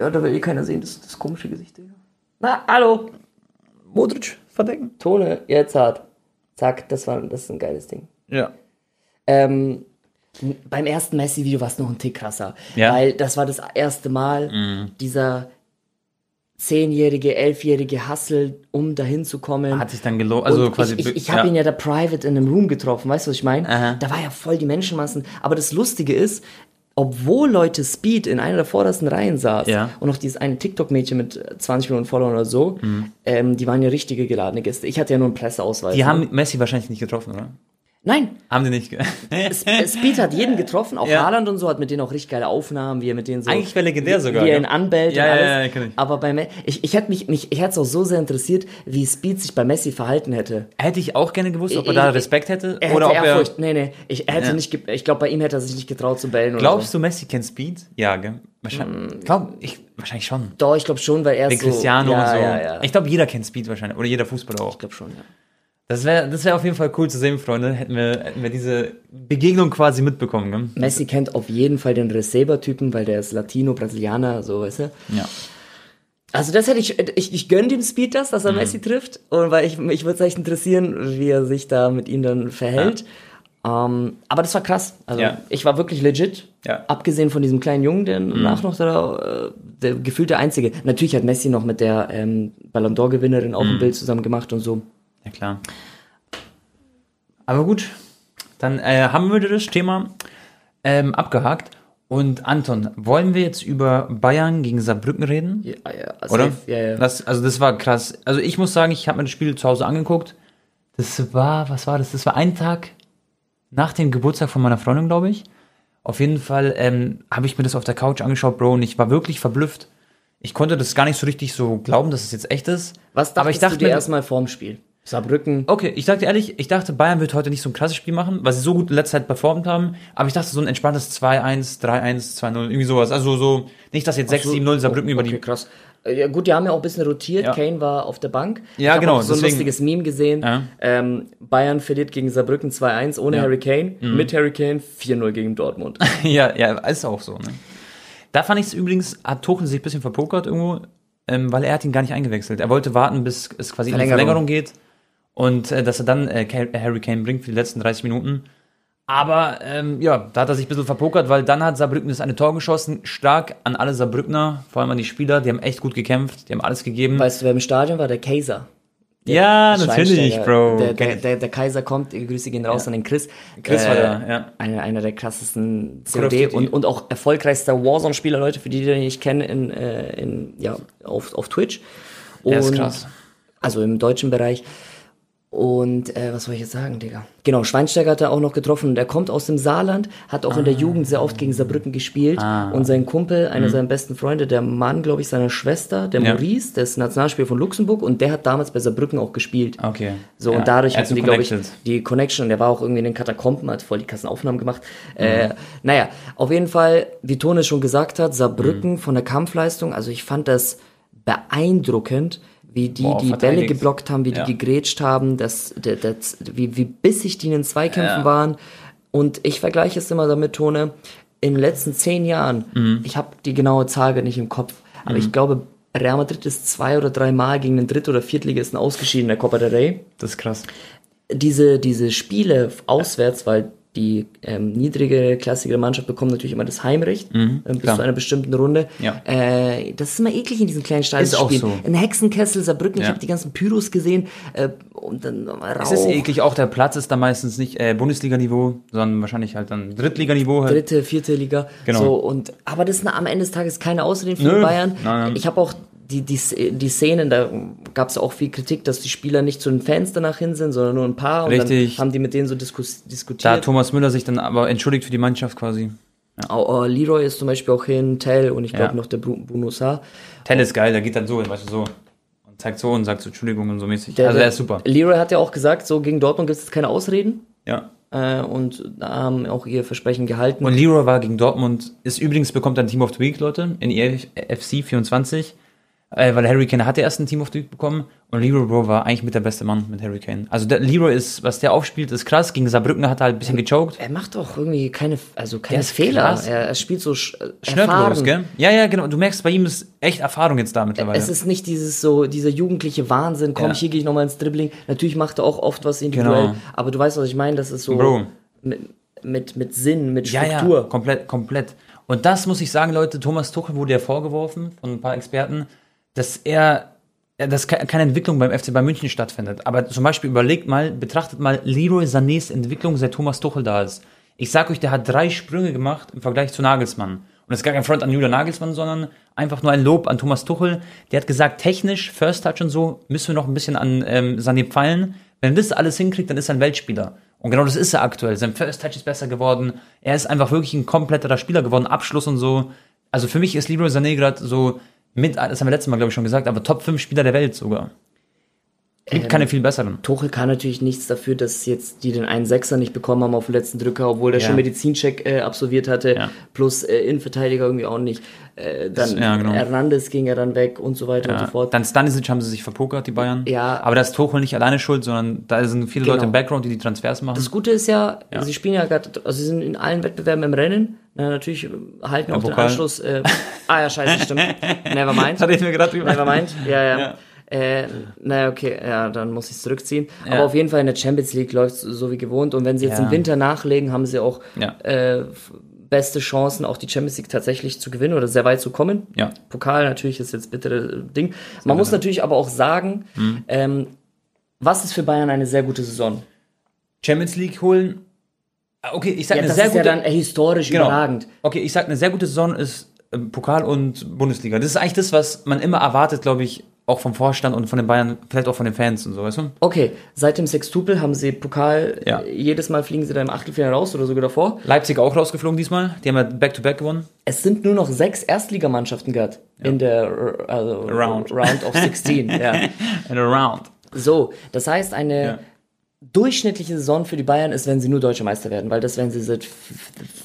Ja, da will eh keiner sehen, das, das komische Gesicht. Digga. Na, hallo! Modric, verdecken. Tone, jetzt hart. Zack, das war das ist ein geiles Ding. Ja. Ähm, beim ersten Messi-Video war es noch ein Tick krasser. Ja? Weil das war das erste Mal, mhm. dieser zehnjährige, elfjährige Hustle, um dahin zu kommen. Hat sich dann gelohnt. Also quasi ich ich, ich habe ja. ihn ja da private in einem Room getroffen, weißt du, was ich meine? Da war ja voll die Menschenmassen. Aber das Lustige ist, obwohl Leute Speed in einer der vordersten Reihen saß ja. und noch dieses eine TikTok-Mädchen mit zwanzig Millionen Followern oder so, mhm. ähm, die waren ja richtige geladene Gäste. Ich hatte ja nur einen Presseausweis. Die ne? haben Messi wahrscheinlich nicht getroffen, oder? Nein. Haben die nicht. Speed hat jeden getroffen, auch ja. Haaland und so, hat mit denen auch richtig geile Aufnahmen, wie er mit denen so... Eigentlich wäre legendär sogar. Wie er ihn ja. anbellt ja, und alles. Ja, ja, kenn ich. Aber bei Messi... Ich, ich hätte mich, mich, ich hätte es auch so sehr interessiert, wie Speed sich bei Messi verhalten hätte. Hätte ich auch gerne gewusst, ob er ich, da Respekt hätte, hätte oder ob er... Furcht. Nee, nee. Ich, hätte ja. nicht ge- ich glaube, bei ihm hätte er sich nicht getraut zu bellen. Glaubst oder so. Du, Messi kennt Speed? Ja, gell? Wahrscheinlich, hm. glaub, ich, wahrscheinlich schon. Doch, ich glaube schon, weil er ist so... Cristiano ja, und so. Ja, ja. Ich glaube, jeder kennt Speed wahrscheinlich. Oder jeder Fußballer auch. Ich glaube schon, ja. Das wäre das wär auf jeden Fall cool zu sehen, Freunde. Hätten wir, hätten wir diese Begegnung quasi mitbekommen. Ne? Messi kennt auf jeden Fall den Receiver-Typen, weil der ist Latino, Brasilianer, so, weißt du? Ja. Also das hätte ich, ich, ich gönne dem Speed das, dass er mhm. Messi trifft. Und weil ich, mich würde es echt interessieren, wie er sich da mit ihm dann verhält. Ja. Ähm, aber das war krass. Also ja. ich war wirklich legit. Ja. Abgesehen von diesem kleinen Jungen, der mhm. nach noch der, der gefühlt der Einzige. Natürlich hat Messi noch mit der ähm, Ballon d'Or-Gewinnerin auch mhm. ein Bild zusammen gemacht und so. Ja, klar. Aber gut, dann äh, haben wir das Thema ähm, abgehakt. Und Anton, wollen wir jetzt über Bayern gegen Saarbrücken reden? Ja, ja. Safe. Oder? Ja, ja. Das, also das war krass. Also ich muss sagen, ich habe mir das Spiel zu Hause angeguckt. Das war, was war das? Das war ein Tag nach dem Geburtstag von meiner Freundin, glaube ich. Auf jeden Fall ähm, habe ich mir das auf der Couch angeschaut, Bro, und ich war wirklich verblüfft. Ich konnte das gar nicht so richtig so glauben, dass es jetzt echt ist. Was dachtest Aber ich dachte, du dir erstmal vorm Spiel? Saarbrücken. Okay, ich sag dir ehrlich, ich dachte, Bayern wird heute nicht so ein krasses Spiel machen, weil sie so gut in letzter Zeit performt haben. Aber ich dachte, so ein entspanntes zwei eins, drei eins, zwei null, irgendwie sowas. Also so, nicht, dass jetzt so, sechs sieben null Saarbrücken okay, über die... Okay, krass. Ja gut, die haben ja auch ein bisschen rotiert. Ja. Kane war auf der Bank. Ja, ich genau. Ich habe so ein deswegen, lustiges Meme gesehen. Ja. Ähm, Bayern verliert gegen Saarbrücken zwei eins ohne ja. Harry Kane. Mhm. Mit Harry Kane vier null gegen Dortmund. ja, ja, ist auch so. Ne? Da fand ich es übrigens, hat Tuchel sich ein bisschen verpokert irgendwo, ähm, weil er hat ihn gar nicht eingewechselt. Er wollte warten, bis es quasi in die Verlängerung geht. Und äh, dass er dann äh, Harry Kane bringt für die letzten dreißig Minuten. Aber ähm, ja, da hat er sich ein bisschen verpokert, weil dann hat Saarbrücken das eine Tor geschossen. Stark an alle Saarbrückner, vor allem an die Spieler. Die haben echt gut gekämpft, die haben alles gegeben. Weißt du, wer im Stadion war? Der Kaiser. Der ja, natürlich, Bro. Der, der, der, der Kaiser kommt, Grüße gehen raus ja. an den Chris. Chris äh, war da, ja. Einer, einer der krassesten C O D und, und auch erfolgreichster Warzone-Spieler, Leute, für die, die ich nicht kenne, in, in, ja, auf, auf Twitch. Und, der ist krass. Also im deutschen Bereich. Und äh, was soll ich jetzt sagen, Digga? Genau, Schweinsteiger hat er auch noch getroffen. Und er kommt aus dem Saarland, hat auch ah. in der Jugend sehr oft gegen Saarbrücken gespielt. Ah. Und sein Kumpel, einer mhm. seiner besten Freunde, der Mann, glaube ich, seiner Schwester, der ja. Maurice, der ist Nationalspieler von Luxemburg. Und der hat damals bei Saarbrücken auch gespielt. Okay. So, ja. Und dadurch hatten die, glaube ich, die Connection. Und der war auch irgendwie in den Katakomben, hat voll die krassen Aufnahmen gemacht. Mhm. Äh, naja, auf jeden Fall, wie Tone schon gesagt hat, Saarbrücken mhm. von der Kampfleistung. Also ich fand das beeindruckend, wie die Boah, die Bälle geblockt haben, wie ja. die gegrätscht haben, das, das, das, wie, wie bissig die in den Zweikämpfen ja. waren. Und ich vergleiche es immer damit, Tone, in den letzten zehn Jahren, mhm. ich habe die genaue Zahl nicht im Kopf, aber mhm. ich glaube, Real Madrid ist zwei- oder dreimal gegen den Dritt- oder Viertligisten ausgeschieden in der Copa del Rey. Das ist krass. Diese, diese Spiele auswärts, weil die ähm, niedrige, klassigere Mannschaft bekommt natürlich immer das Heimrecht mhm, äh, bis klar. zu einer bestimmten Runde. Ja. Äh, das ist immer eklig in diesen kleinen Stadien zu spielen. Ist auch so. In Hexenkessel, Saarbrücken, ja. ich habe die ganzen Pyros gesehen. Äh, und dann Rauch. Es ist eklig, auch der Platz ist da meistens nicht äh, Bundesliga-Niveau, sondern wahrscheinlich halt dann Drittliganiveau. Halt. Dritte, vierte Liga. Genau. So, und, aber das ist am Ende des Tages keine Ausrede für Nö. Bayern. Nein. Ich habe auch Die, die, die Szenen, da gab es auch viel Kritik, dass die Spieler nicht zu den Fans danach hin sind, sondern nur ein paar. Und Richtig. Dann haben die mit denen so diskus- diskutiert. Da hat Thomas Müller sich dann aber entschuldigt für die Mannschaft quasi. Ja. Oh, oh, Leroy ist zum Beispiel auch hin, Tell und ich glaube ja. noch der Bruno Sarr. Tell ist geil, der geht dann so hin, weißt du, so. Und zeigt so und sagt so Entschuldigung und so mäßig. Der, also er ist super. Leroy hat ja auch gesagt, so gegen Dortmund gibt es keine Ausreden. Ja. Äh, und da haben auch ihr Versprechen gehalten. Und Leroy war gegen Dortmund, ist übrigens bekommt dann Team of the Week, Leute, in E F C vierundzwanzig. Weil Harry Kane hatte erst ein Team of the Week bekommen und Leroy Bro war eigentlich mit der beste Mann mit Harry Kane. Also der Leroy ist, was der aufspielt, ist krass. Gegen Saarbrücken hat er halt ein bisschen gechoked. Er macht doch irgendwie keine, also keine Fehler. Er, er spielt so sch- schnörkellos, gell? Ja, ja, genau. Du merkst, bei ihm ist echt Erfahrung jetzt da mittlerweile. Es ist nicht dieses so, dieser jugendliche Wahnsinn, komm, ja. hier gehe ich nochmal ins Dribbling. Natürlich macht er auch oft was individuell, genau. aber du weißt, was ich meine, das ist so Bro. Mit, mit, mit Sinn, mit Struktur. Ja, ja, komplett, komplett. Und das muss ich sagen, Leute, Thomas Tuchel wurde ja vorgeworfen von ein paar Experten, dass er, dass keine Entwicklung beim F C Bayern München stattfindet. Aber zum Beispiel überlegt mal, betrachtet mal Leroy Sanés Entwicklung, seit Thomas Tuchel da ist. Ich sag euch, der hat drei Sprünge gemacht im Vergleich zu Nagelsmann. Und das ist gar kein Front an Julian Nagelsmann, sondern einfach nur ein Lob an Thomas Tuchel. Der hat gesagt, technisch, First Touch und so, müssen wir noch ein bisschen an ähm, Sané pfeilen. Wenn er das alles hinkriegt, dann ist er ein Weltspieler. Und genau das ist er aktuell. Sein First Touch ist besser geworden. Er ist einfach wirklich ein kompletterer Spieler geworden. Abschluss und so. Also für mich ist Leroy Sané gerade so mit, das haben wir letztes Mal, glaube ich, schon gesagt, aber Top fünf Spieler der Welt sogar. Es gibt ähm, keine viel besseren. Tuchel kann natürlich nichts dafür, dass jetzt die den einen Sechser nicht bekommen haben auf den letzten Drücker, obwohl der ja. schon Medizincheck äh, absolviert hatte, ja. plus äh, Innenverteidiger irgendwie auch nicht. Äh, dann ja, genau. Hernandez ging er dann weg und so weiter ja. und so fort. Dann Stanisic haben sie sich verpokert, die Bayern. Ja. Aber da ist Tuchel nicht alleine schuld, sondern da sind viele genau. Leute im Background, die die Transfers machen. Das Gute ist ja, ja. sie spielen ja gerade, also sie sind in allen Wettbewerben im Rennen. Na, natürlich halten ja, auch den Anschluss. Äh, ah ja, scheiße, stimmt. Nevermind. Hatte ich mir gerade drüber. Nevermind, ja, ja. ja. Äh, naja, okay, ja, dann muss ich es zurückziehen. Ja. Aber auf jeden Fall in der Champions League läuft es so wie gewohnt. Und wenn sie jetzt ja. im Winter nachlegen, haben sie auch ja. äh, beste Chancen, auch die Champions League tatsächlich zu gewinnen oder sehr weit zu kommen. Ja. Pokal natürlich ist jetzt bittere Ding. Man muss natürlich aber auch sagen, mhm. ähm, was ist für Bayern eine sehr gute Saison? Champions League holen? Okay, ich sag ja, eine das sehr ist gute... ja dann historisch genau. überragend. Okay, ich sag, eine sehr gute Saison ist äh, Pokal und Bundesliga. Das ist eigentlich das, was man immer erwartet, glaube ich, auch vom Vorstand und von den Bayern, vielleicht auch von den Fans und so, weißt du? Okay, seit dem Sextupel haben sie Pokal, ja. jedes Mal fliegen sie da im Achtelfinale raus oder sogar davor. Leipzig auch rausgeflogen diesmal, die haben ja Back-to-Back gewonnen. Es sind nur noch sechs Erstligamannschaften gerade ja. in der also, round. round of sechzehn. ja. In der Round. So, das heißt, eine ja. durchschnittliche Saison für die Bayern ist, wenn sie nur Deutsche Meister werden, weil das werden sie seit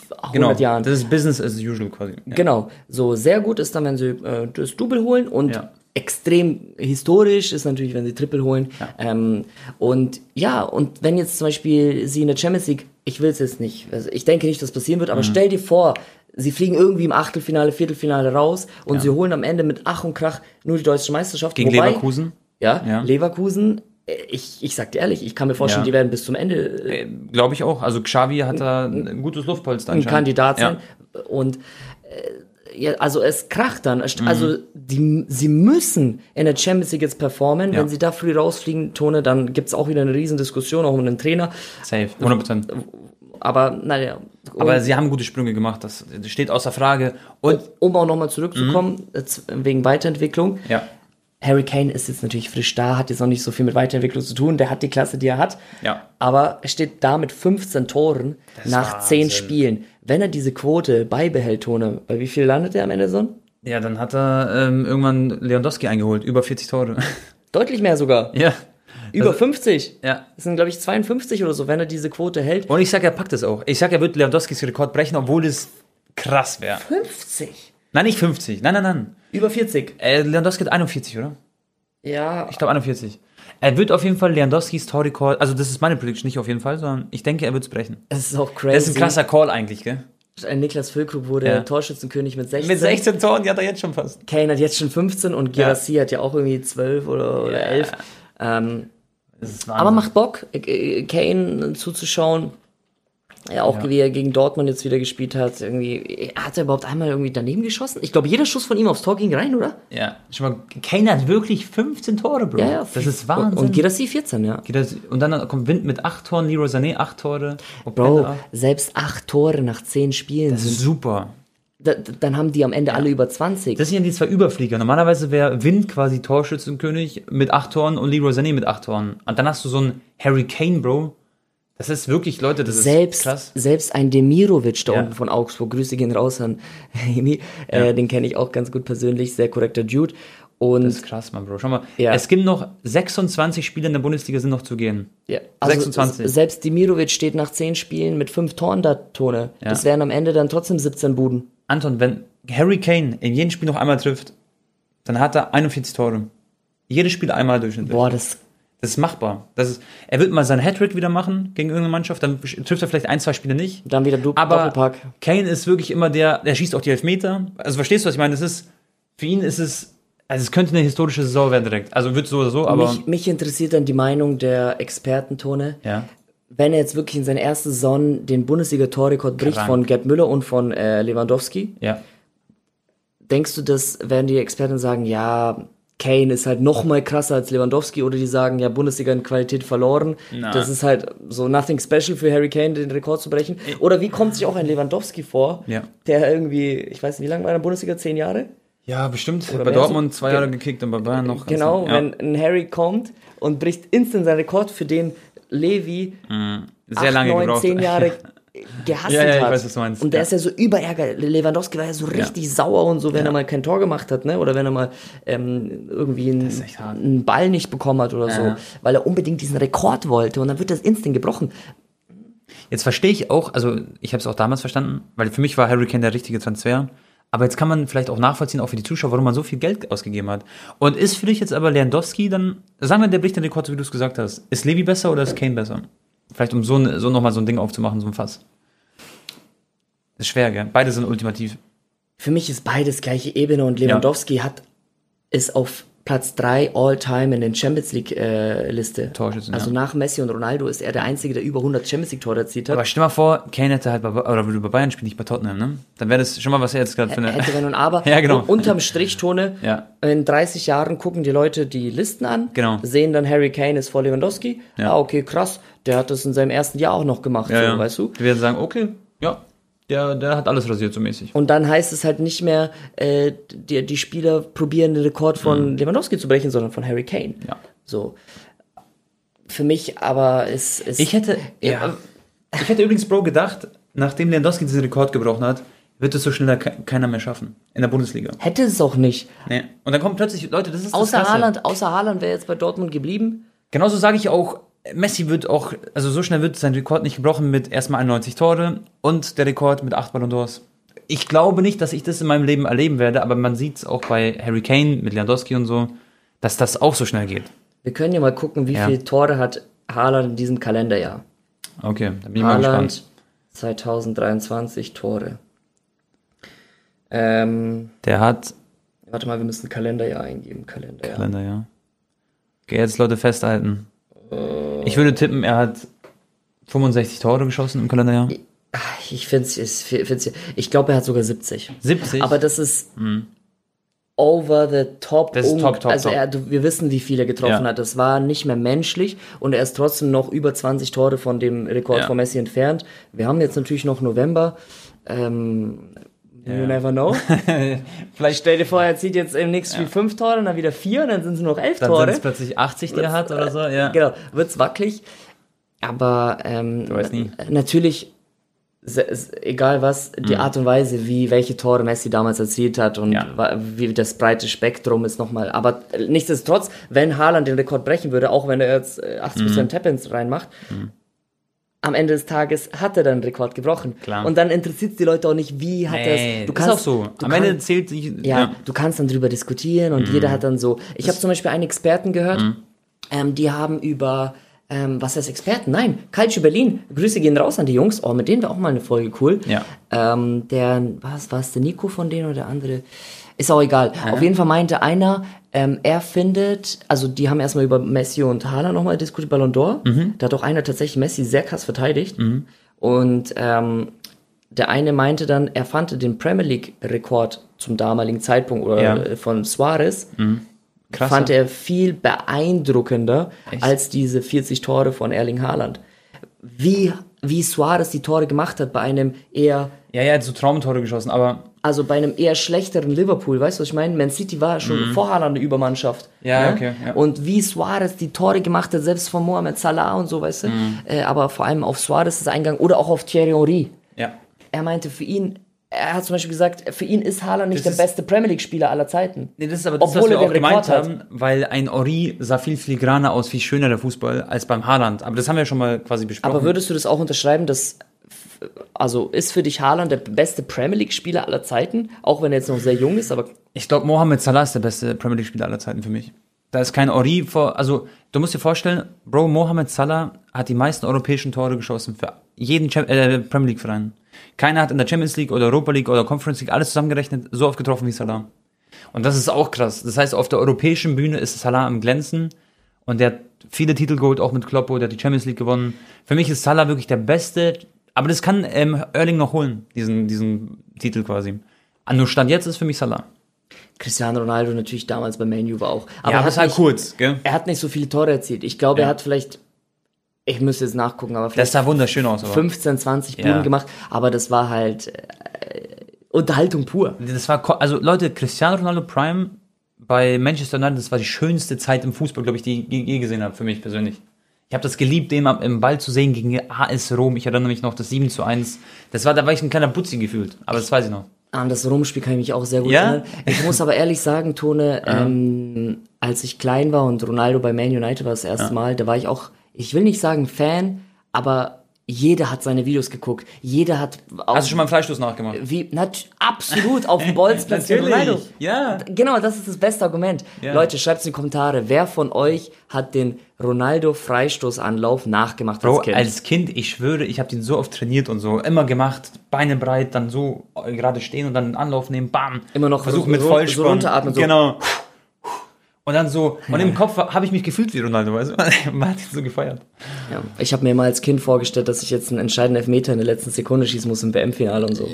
hundert genau. Jahren. Das ist Business as usual quasi. Ja. Genau, so sehr gut ist dann, wenn sie äh, das Double holen und ja. extrem historisch ist natürlich, wenn sie Triple holen. Ja. Ähm, und ja, und wenn jetzt zum Beispiel sie in der Champions League, ich will es jetzt nicht, also ich denke nicht, dass passieren wird, aber mhm. stell dir vor, sie fliegen irgendwie im Achtelfinale, Viertelfinale raus und ja. sie holen am Ende mit Ach und Krach nur die deutsche Meisterschaft. Gegen Wobei, Leverkusen? Ja, ja, Leverkusen. Ich, ich sag dir ehrlich, ich kann mir vorstellen, ja. die werden bis zum Ende... Äh, Glaube ich auch. Also Xavi hat da ein gutes Luftpolster anscheinend. Ein Kandidat sein. Ja. Und... Äh, Ja, also es kracht dann. Also mhm. die, sie müssen in der Champions League jetzt performen. Ja. Wenn sie da früh rausfliegen, Tone, dann gibt es auch wieder eine riesen Diskussion, auch um den Trainer. Safe, hundert Prozent. Aber naja. Um, Aber sie haben gute Sprünge gemacht, das steht außer Frage. Und Um, um auch nochmal zurückzukommen, mhm. wegen Weiterentwicklung. Ja. Harry Kane ist jetzt natürlich frisch da, hat jetzt noch nicht so viel mit Weiterentwicklung zu tun. Der hat die Klasse, die er hat. Ja. Aber er steht da mit fünfzehn Toren das nach zehn Spielen. Wenn er diese Quote beibehält, Tone, bei wie viel landet er am Ende so? Ja, dann hat er ähm, irgendwann Lewandowski eingeholt. Über vierzig Tore. Deutlich mehr sogar. Ja. Über also, fünfzig. Ja. Das sind, glaube ich, zweiundfünfzig oder so, wenn er diese Quote hält. Und ich sag, er packt es auch. Ich sag, er wird Lewandowskis Rekord brechen, obwohl es krass wäre. fünfzig? Nein, nicht fünfzig. Nein, nein, nein. Über vierzig. Äh, Lewandowski hat einundvierzig, oder? Ja. Ich glaube einundvierzig. Er wird auf jeden Fall Lewandowskis Torrekord, also das ist meine Prediction, nicht auf jeden Fall, sondern ich denke, er wird es brechen. Das ist auch crazy. Das ist ein krasser Call eigentlich, gell? Niklas Füllkrug wurde ja. Torschützenkönig mit sechzehn. Mit sechzehn Toren, die hat er jetzt schon fast. Kane hat jetzt schon fünfzehn und Guirassy ja. hat ja auch irgendwie zwölf oder, oder ja. elf. Ähm, das ist aber macht Bock, Kane zuzuschauen. Ja, auch ja. wie er gegen Dortmund jetzt wieder gespielt hat. Irgendwie, hat er überhaupt einmal irgendwie daneben geschossen? Ich glaube, jeder Schuss von ihm aufs Tor ging rein, oder? Ja. Schau mal, Kane hat wirklich fünfzehn Tore, Bro. Ja, ja. Das ist Wahnsinn. Und Guirassy vierzehn, ja. Und dann kommt Wind mit acht Toren, Leroy Sané acht Tore. Bro, acht. Selbst acht Tore nach zehn Spielen. Das ist super. Da, dann haben die am Ende ja. alle über zwanzig. Das sind ja die zwei Überflieger. Normalerweise wäre Wind quasi Torschützenkönig mit acht Toren und Leroy Sané mit acht Toren. Und dann hast du so einen Harry Kane, Bro. Das ist wirklich, Leute, das selbst, ist krass. Selbst ein Demirovic da ja. unten von Augsburg, Grüße gehen raus an Hemi, äh, ja. den kenne ich auch ganz gut persönlich, sehr korrekter Dude. Und das ist krass, Mann, Bro. Schau mal, ja. es gibt noch sechsundzwanzig Spiele in der Bundesliga, sind noch zu gehen. Ja. Also sechsundzwanzig. Selbst Demirovic steht nach zehn Spielen mit fünf Toren da, Tone. Ja. Das wären am Ende dann trotzdem siebzehn Buden. Anton, wenn Harry Kane in jedem Spiel noch einmal trifft, dann hat er einundvierzig Tore. Jedes Spiel einmal durchschnittlich. Boah, das Das ist machbar. Das ist, er wird mal seinen Hattrick wieder machen gegen irgendeine Mannschaft, dann trifft er vielleicht ein, zwei Spiele nicht. Dann wieder du- Aber Doppelpack. Kane ist wirklich immer der, der schießt auch die Elfmeter. Also verstehst du, was ich meine? Das ist, für ihn ist es, also es könnte eine historische Saison werden direkt. Also wird so oder so, aber... Mich, mich interessiert dann die Meinung der Expertentone. Ja. Wenn er jetzt wirklich in seiner ersten Saison den Bundesliga-Torrekord bricht von Gerd Müller und von äh, Lewandowski. Ja. Denkst du, das werden die Experten sagen, ja... Kane ist halt noch mal krasser als Lewandowski oder die sagen, ja, Bundesliga in Qualität verloren. Na. Das ist halt so nothing special für Harry Kane, den Rekord zu brechen. Oder wie kommt sich auch ein Lewandowski vor, ja. der irgendwie, ich weiß nicht, wie lange war er in der Bundesliga? Zehn Jahre? Ja, bestimmt. Oder bei Dortmund so, zwei Jahre ge- gekickt und bei Bayern noch. Genau, ja. wenn ein Harry kommt und bricht instant seinen Rekord, für den Levi mhm. sehr acht, lange neun, gebraucht. zehn Jahre gehasst ja, ja, hat. Ich weiß, was du meinst. Und der ja. ist ja so überärger. Lewandowski war ja so richtig ja. sauer und so, wenn ja. er mal kein Tor gemacht hat, ne? Oder wenn er mal ähm, irgendwie einen, einen Ball nicht bekommen hat oder ja. so, weil er unbedingt diesen Rekord wollte und dann wird das instant gebrochen. Jetzt verstehe ich auch, also ich habe es auch damals verstanden, weil für mich war Harry Kane der richtige Transfer. Aber jetzt kann man vielleicht auch nachvollziehen, auch für die Zuschauer, warum man so viel Geld ausgegeben hat. Und ist für dich jetzt aber Lewandowski dann, sagen wir, der bricht den Rekord, so wie du es gesagt hast. Ist Levy besser oder ist Kane besser? Vielleicht, um so, ne, so nochmal so ein Ding aufzumachen, so ein Fass. Ist schwer, gell? Beide sind ultimativ. Für mich ist beides gleiche Ebene und Lewandowski ja. hat es auf Platz drei All-Time in der Champions-League-Liste. Äh, Torschützen, also ja. nach Messi und Ronaldo ist er der Einzige, der über hundert Champions-League-Tore erzielt hat. Aber stell mal vor, Kane hätte halt bei, oder würde bei Bayern spielen, nicht bei Tottenham, ne? Dann wäre das schon mal, was er jetzt gerade findet. Hätte, wenn und aber. Ja, genau. Und unterm Strich, Tone, ja. in dreißig Jahren gucken die Leute die Listen an, genau. sehen dann, Harry Kane ist vor Lewandowski. Ja. Ah, okay, krass, der hat das in seinem ersten Jahr auch noch gemacht, ja, so, ja. weißt du? Die werden sagen, okay, ja. Der, der hat alles rasiert, so mäßig. Und dann heißt es halt nicht mehr, äh, die, die Spieler probieren den Rekord von mhm. Lewandowski zu brechen, sondern von Harry Kane. Ja. So. Für mich aber ist... ist ich hätte ja. Ja, ich hätte übrigens, Bro, gedacht, nachdem Lewandowski diesen Rekord gebrochen hat, wird es so schnell ke- keiner mehr schaffen. In der Bundesliga. Hätte es auch nicht. Nee. Und dann kommen plötzlich Leute, das ist außer das Haaland, außer Haaland wäre jetzt bei Dortmund geblieben. Genauso sage ich auch, Messi wird auch, also so schnell wird sein Rekord nicht gebrochen mit erstmal einundneunzig Tore und der Rekord mit acht Ballon d'Ors. Ich glaube nicht, dass ich das in meinem Leben erleben werde, aber man sieht es auch bei Harry Kane mit Lewandowski und so, dass das auch so schnell geht. Wir können ja mal gucken, wie ja. viele Tore hat Haaland in diesem Kalenderjahr. Okay, da bin ich Haaland, mal gespannt. zwanzig dreiundzwanzig Tore. Ähm, der hat... Warte mal, wir müssen Kalenderjahr eingeben. Kalenderjahr. Kalenderjahr. Okay, jetzt Leute festhalten. Ich würde tippen, er hat fünfundsechzig Tore geschossen im Kalenderjahr. Ich finde es, ich, ich glaube, er hat sogar siebzig. siebzig? Aber das ist mhm. over the top. Das ist um, top, top, also top. Er, wir wissen, wie viel er getroffen ja. hat. Das war nicht mehr menschlich und er ist trotzdem noch über zwanzig Tore von dem Rekord ja. von Messi entfernt. Wir haben jetzt natürlich noch November. Ähm, You yeah. never know. Vielleicht stell dir vor, er zieht jetzt im nächsten Spiel ja. fünf Tore und dann wieder vier und dann sind es nur noch elf dann Tore. Dann sind es plötzlich achtzig, die wird's, er hat oder so. Ja. Genau, wird's wackelig. Aber ähm, du weißt nie. Natürlich, egal was, die mhm. Art und Weise, wie welche Tore Messi damals erzielt hat und ja. wie das breite Spektrum ist nochmal. Aber nichtsdestotrotz, wenn Haaland den Rekord brechen würde, auch wenn er jetzt achtzig Prozent mhm. Tap-ins reinmacht, mhm. am Ende des Tages hat er dann einen Rekord gebrochen. Klar. Und dann interessiert es die Leute auch nicht, wie hat nee, er es... Das kannst, ist auch so. Am kann, Ende zählt... Ich, ja, ja, du kannst dann drüber diskutieren und mm. jeder hat dann so... Ich habe zum Beispiel einen Experten gehört, mm. ähm, die haben über... Ähm, was heißt Experten? Nein, Calcio Berlin. Grüße gehen raus an die Jungs. Oh, mit denen war auch mal eine Folge cool. Ja. Ähm, der... Was war es? Der Nico von denen oder der andere... Ist auch egal. Ja. Auf jeden Fall meinte einer, ähm, er findet, also die haben erstmal über Messi und Haaland nochmal diskutiert, Ballon d'Or. Mhm. Da hat auch einer tatsächlich Messi sehr krass verteidigt. Mhm. Und ähm, der eine meinte dann, er fand den Premier League-Rekord zum damaligen Zeitpunkt oder ja. von Suarez, mhm. fand er viel beeindruckender Echt? Als diese vierzig Tore von Erling Haaland. Wie, wie Suarez die Tore gemacht hat bei einem eher... Ja, ja, er hat so Traumtore geschossen, aber... Also bei einem eher schlechteren Liverpool, weißt du, was ich meine? Man City war schon mhm. vor Haaland eine Übermannschaft. Ja, ne? okay. Ja. Und wie Suarez die Tore gemacht hat, selbst von Mohamed Salah und so, weißt du? Mhm. Äh, aber vor allem auf Suarez ist Eingang oder auch auf Thierry Henry. Ja. Er meinte für ihn, er hat zum Beispiel gesagt, für ihn ist Haaland nicht das der beste Premier League-Spieler aller Zeiten. Nee, das ist aber das, obwohl was wir auch gemeint haben, weil ein Henry sah viel filigraner aus, viel schöner der Fußball als beim Haaland. Aber das haben wir schon mal quasi besprochen. Aber würdest du das auch unterschreiben, dass... Also ist für dich Haaland der beste Premier League-Spieler aller Zeiten, auch wenn er jetzt noch sehr jung ist, aber... Ich glaube, Mohamed Salah ist der beste Premier League-Spieler aller Zeiten für mich. Da ist kein Henry vor... Also, du musst dir vorstellen, Bro, Mohamed Salah hat die meisten europäischen Tore geschossen für jeden Cham- äh, Premier League-Verein. Keiner hat in der Champions League oder Europa League oder Conference League alles zusammengerechnet so oft getroffen wie Salah. Und das ist auch krass. Das heißt, auf der europäischen Bühne ist Salah am Glänzen und der hat viele Titel geholt, auch mit Kloppo, der hat die Champions League gewonnen. Für mich ist Salah wirklich der beste... Aber das kann ähm, Erling noch holen, diesen, diesen Titel quasi. Nur Stand jetzt ist für mich Salah. Cristiano Ronaldo natürlich damals bei Man U war auch. Aber ja, er hat halt nicht, kurz, gell? Er hat nicht so viele Tore erzielt. Ich glaube, ja. er hat vielleicht, ich müsste jetzt nachgucken, aber vielleicht das sah wunderschön aus, aber. fünfzehn, zwanzig Buden ja. gemacht. Aber das war halt äh, Unterhaltung pur. Das war, also Leute, Cristiano Ronaldo Prime bei Manchester United, das war die schönste Zeit im Fußball, glaube ich, die ich je gesehen habe, für mich persönlich. Ich habe das geliebt, den im Ball zu sehen gegen A S Rom. Ich erinnere mich noch, das sieben zu eins. Das war, da war ich ein kleiner Butzi gefühlt, aber das weiß ich noch. An das Rom-Spiel kann ich mich auch sehr gut erinnern. Ja? Ich muss aber ehrlich sagen, Tone, ja. ähm, als ich klein war und Ronaldo bei Man United war das erste ja. Mal, da war ich auch, ich will nicht sagen Fan, aber jeder hat seine Videos geguckt. Jeder hat... Auf, hast du schon mal einen Freistoß nachgemacht? Wie, na, absolut, auf dem Bolzplatz von Ronaldo. Ja. Genau, das ist das beste Argument. Ja. Leute, schreibt es in die Kommentare. Wer von euch hat den Ronaldo-Freistoßanlauf nachgemacht als Bro, Kind? Als Kind, ich schwöre, ich habe den so oft trainiert und so. Immer gemacht, Beine breit, dann so gerade stehen und dann einen Anlauf nehmen, bam. Immer noch versuchen so, mit so, Vollspann. So runteratmen. So. Genau. Und dann so, und im Kopf habe ich mich gefühlt wie Ronaldo, weißt du? Man hat ihn so gefeiert. Ja, ich habe mir mal als Kind vorgestellt, dass ich jetzt einen entscheidenden Elfmeter in der letzten Sekunde schießen muss im W M-Finale und so.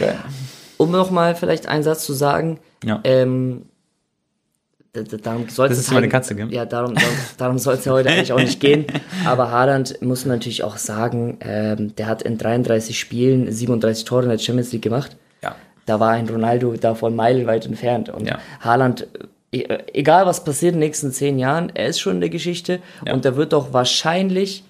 Geil. Um nochmal vielleicht einen Satz zu sagen, ja. ähm, darum sollte es meine Katze, gell? Ja, darum, darum, darum soll es ja heute eigentlich auch nicht gehen. Aber Haaland, muss man natürlich auch sagen, ähm, der hat in dreiunddreißig Spielen siebenunddreißig Tore in der Champions League gemacht. Ja. Da war ein Ronaldo davon meilenweit entfernt. Und ja. Haaland... Egal, was passiert in den nächsten zehn Jahren, er ist schon in der Geschichte ja. und er wird doch wahrscheinlich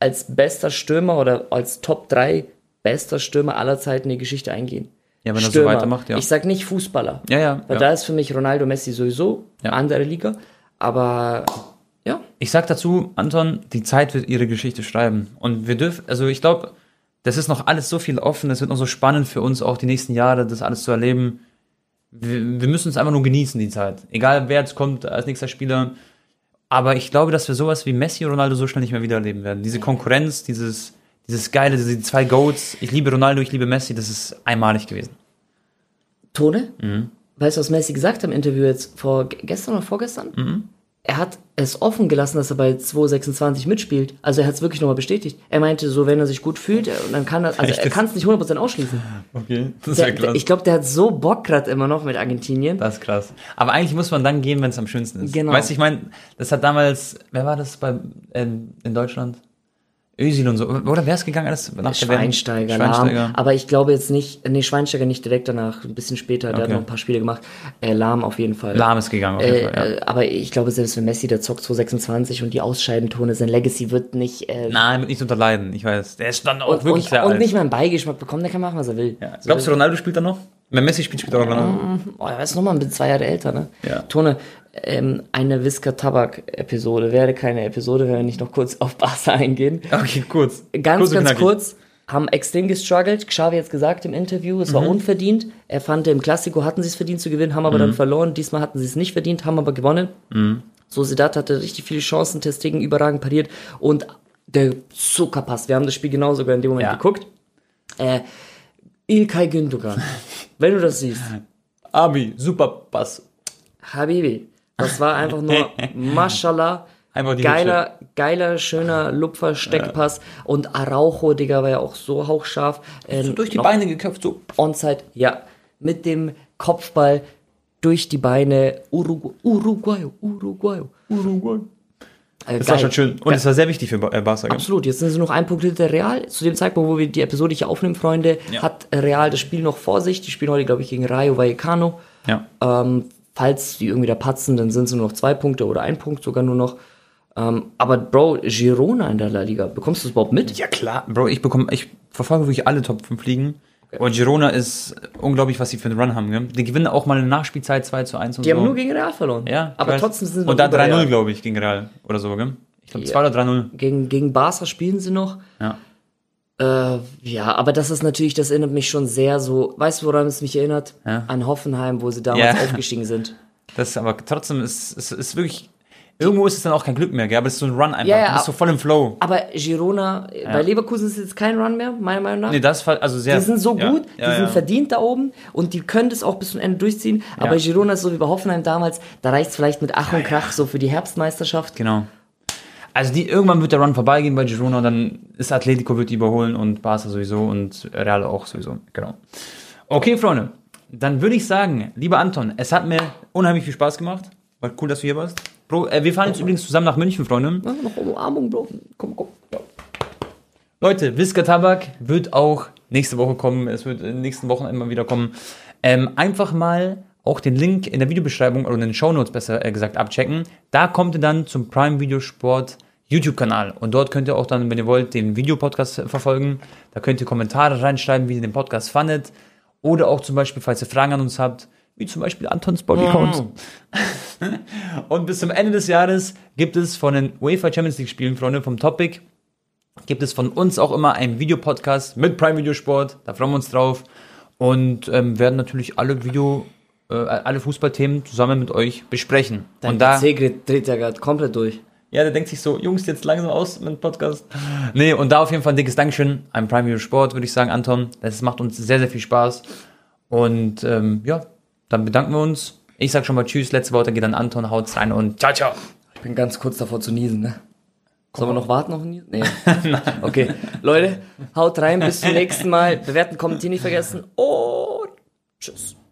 als bester Stürmer oder als Top drei bester Stürmer aller Zeiten in die Geschichte eingehen. Ja, wenn er so weitermacht, ja. Ich sag nicht Fußballer. Ja, ja. Weil ja. da ist für mich Ronaldo, Messi sowieso eine ja. andere Liga. Aber ja. Ich sag dazu, Anton, die Zeit wird ihre Geschichte schreiben. Und wir dürfen, also ich glaube, das ist noch alles so viel offen, es wird noch so spannend für uns auch die nächsten Jahre, das alles zu erleben. Wir müssen es einfach nur genießen, die Zeit. Egal, wer jetzt kommt als nächster Spieler. Aber ich glaube, dass wir sowas wie Messi und Ronaldo so schnell nicht mehr wiedererleben werden. Diese Konkurrenz, dieses, dieses Geile, diese zwei Goats. Ich liebe Ronaldo, ich liebe Messi. Das ist einmalig gewesen. Tone? Mhm. Weißt du, was Messi gesagt hat im Interview jetzt vor gestern oder vorgestern? Mhm. Er hat es offen gelassen, dass er bei zwei sechsundzwanzig mitspielt. Also er hat es wirklich nochmal bestätigt. Er meinte so, wenn er sich gut fühlt, dann kann er, also er kann es nicht hundert Prozent ausschließen. Okay, das ist der, ja krass. Der, ich glaube, der hat so Bock gerade immer noch mit Argentinien. Das ist krass. Aber eigentlich muss man dann gehen, wenn es am schönsten ist. Genau. Weißt du, ich meine, das hat damals, wer war das bei, äh, in Deutschland? Özil und so. Oder wer ist gegangen? Alles nach Schweinsteiger. Der Schweinsteiger. Lahm. Aber ich glaube jetzt nicht, nee, Schweinsteiger nicht direkt danach, ein bisschen später, der okay. hat noch ein paar Spiele gemacht. Äh, Lahm auf jeden Fall. Lahm ist gegangen auf jeden äh, Fall, ja. Aber ich glaube, selbst wenn Messi, der zockt zwei sechsundzwanzig und die Ausscheidentone, sein Legacy wird nicht... Äh, Nein, wird nicht unterleiden, ich weiß. Der ist dann auch und, wirklich und, sehr alt. Und nicht mal einen Beigeschmack bekommen, der kann machen, was er will. Ja. So glaubst du, Ronaldo spielt dann noch? Wenn Messi spielt, spielt er auch Ronaldo. Oh, er ist nochmal zwei Jahre älter, ne? Ja. Tone... Ähm, eine Whisker-Tabak-Episode wäre keine Episode, wenn wir nicht noch kurz auf Barca eingehen. Okay, kurz. Ganz, kurz ganz kurz. Haben extrem gestruggelt. Xavi hat es gesagt im Interview, es mhm. war unverdient. Er fand, im Klassiko hatten sie es verdient zu gewinnen, haben aber mhm. dann verloren. Diesmal hatten sie es nicht verdient, haben aber gewonnen. Mhm. Sociedad hatte richtig viele Chancen, Testegen überragend pariert und der Zuckerpass. Wir haben das Spiel genau sogar in dem Moment ja. geguckt. Äh, Ilkay Gündogan, wenn du das siehst. Abi, super Pass. Habibi. Das war einfach nur, Mashallah, geiler, Hübsche. geiler, schöner Lupfer, Steckpass. Ja. Und Araujo, Digga, war ja auch so hauchscharf. Ähm, so durch die Beine geköpft, so. Onside, ja. Mit dem Kopfball durch die Beine. Uruguay, Uruguay, Uruguay. Uruguay. Also das geil. War schon schön. Und es war sehr wichtig für Barca. Absolut. Jetzt sind sie noch ein Punkt hinter Real. Zu dem Zeitpunkt, wo wir die Episode hier aufnehmen, Freunde, ja. hat Real das Spiel noch vor sich. Die spielen heute, glaube ich, gegen Rayo Vallecano. Ja. Ähm, Falls die irgendwie da patzen, dann sind es nur noch zwei Punkte oder ein Punkt sogar nur noch. Ähm, aber Bro, Girona in der La Liga, bekommst du es überhaupt mit? Ja klar, Bro, ich bekomme, ich verfolge wirklich alle Top fünf Ligen. Okay. Und Girona ist unglaublich, was sie für einen Run haben. Gell? Die gewinnen auch mal eine Nachspielzeit zwei zu eins. Und die so. Haben nur gegen Real verloren. Ja, aber weiß. Trotzdem sind sie und da drei null, glaube ich, gegen Real oder so. Gell? Ich glaube ja. zwei oder drei null. Gegen, gegen Barca spielen sie noch. Ja. Äh, ja, aber das ist natürlich, das erinnert mich schon sehr so, weißt du, woran es mich erinnert? Ja. An Hoffenheim, wo sie damals ja. aufgestiegen sind. Das aber trotzdem ist, ist, ist wirklich, irgendwo ist es dann auch kein Glück mehr, gell? Aber es ist so ein Run einfach, ja, ja, du bist so voll im Flow. Aber Girona, ja. bei Leverkusen ist jetzt kein Run mehr, meiner Meinung nach. Nee, das war, also sehr. Die sind so ja. gut, die ja, ja. sind verdient da oben und die können das auch bis zum Ende durchziehen. Aber ja. Girona ist so wie bei Hoffenheim damals, da reicht es vielleicht mit Ach ja, und Krach ja. so für die Herbstmeisterschaft. Genau. Also die, irgendwann wird der Run vorbeigehen bei Girona, dann ist Atletico, wird die überholen und Barca sowieso und Real auch sowieso, genau. Okay, Freunde, dann würde ich sagen, lieber Anton, es hat mir unheimlich viel Spaß gemacht. War cool, dass du hier warst. Bro, äh, wir fahren jetzt übrigens zusammen nach München, Freunde. Mach noch Umarmung, Bro. Komm, komm. Leute, Whisker Tabak wird auch nächste Woche kommen. Es wird in den nächsten Wochen immer wieder kommen. Ähm, einfach mal... auch den Link in der Videobeschreibung oder in den Shownotes besser gesagt abchecken. Da kommt ihr dann zum Prime Videosport YouTube-Kanal. Und dort könnt ihr auch dann, wenn ihr wollt, den Videopodcast verfolgen. Da könnt ihr Kommentare reinschreiben, wie ihr den Podcast fandet. Oder auch zum Beispiel, falls ihr Fragen an uns habt, wie zum Beispiel Antons Bodycounts. Wow. Und bis zum Ende des Jahres gibt es von den UEFA Champions League Spielen, Freunde, vom Topic, gibt es von uns auch immer einen Videopodcast mit Prime Videosport. Da freuen wir uns drauf. Und ähm, werden natürlich alle Video, äh, alle Fußballthemen zusammen mit euch besprechen. Dein und da P C dreht ja gerade komplett durch. Ja, der denkt sich so, Jungs, jetzt langsam aus mit dem Podcast. Nee, und da auf jeden Fall ein dickes Dankeschön an Prime Video Sport, würde ich sagen, Anton. Das macht uns sehr, sehr viel Spaß. Und ähm, ja, dann bedanken wir uns. Ich sag schon mal Tschüss, letzte Worte geht an Anton, haut's rein und ciao, ciao. Ich bin ganz kurz davor zu niesen, ne? Sollen wir noch warten auf Niesen? Nee. Okay, Leute, haut rein, bis zum nächsten Mal. Bewerten, kommentieren nicht vergessen und tschüss.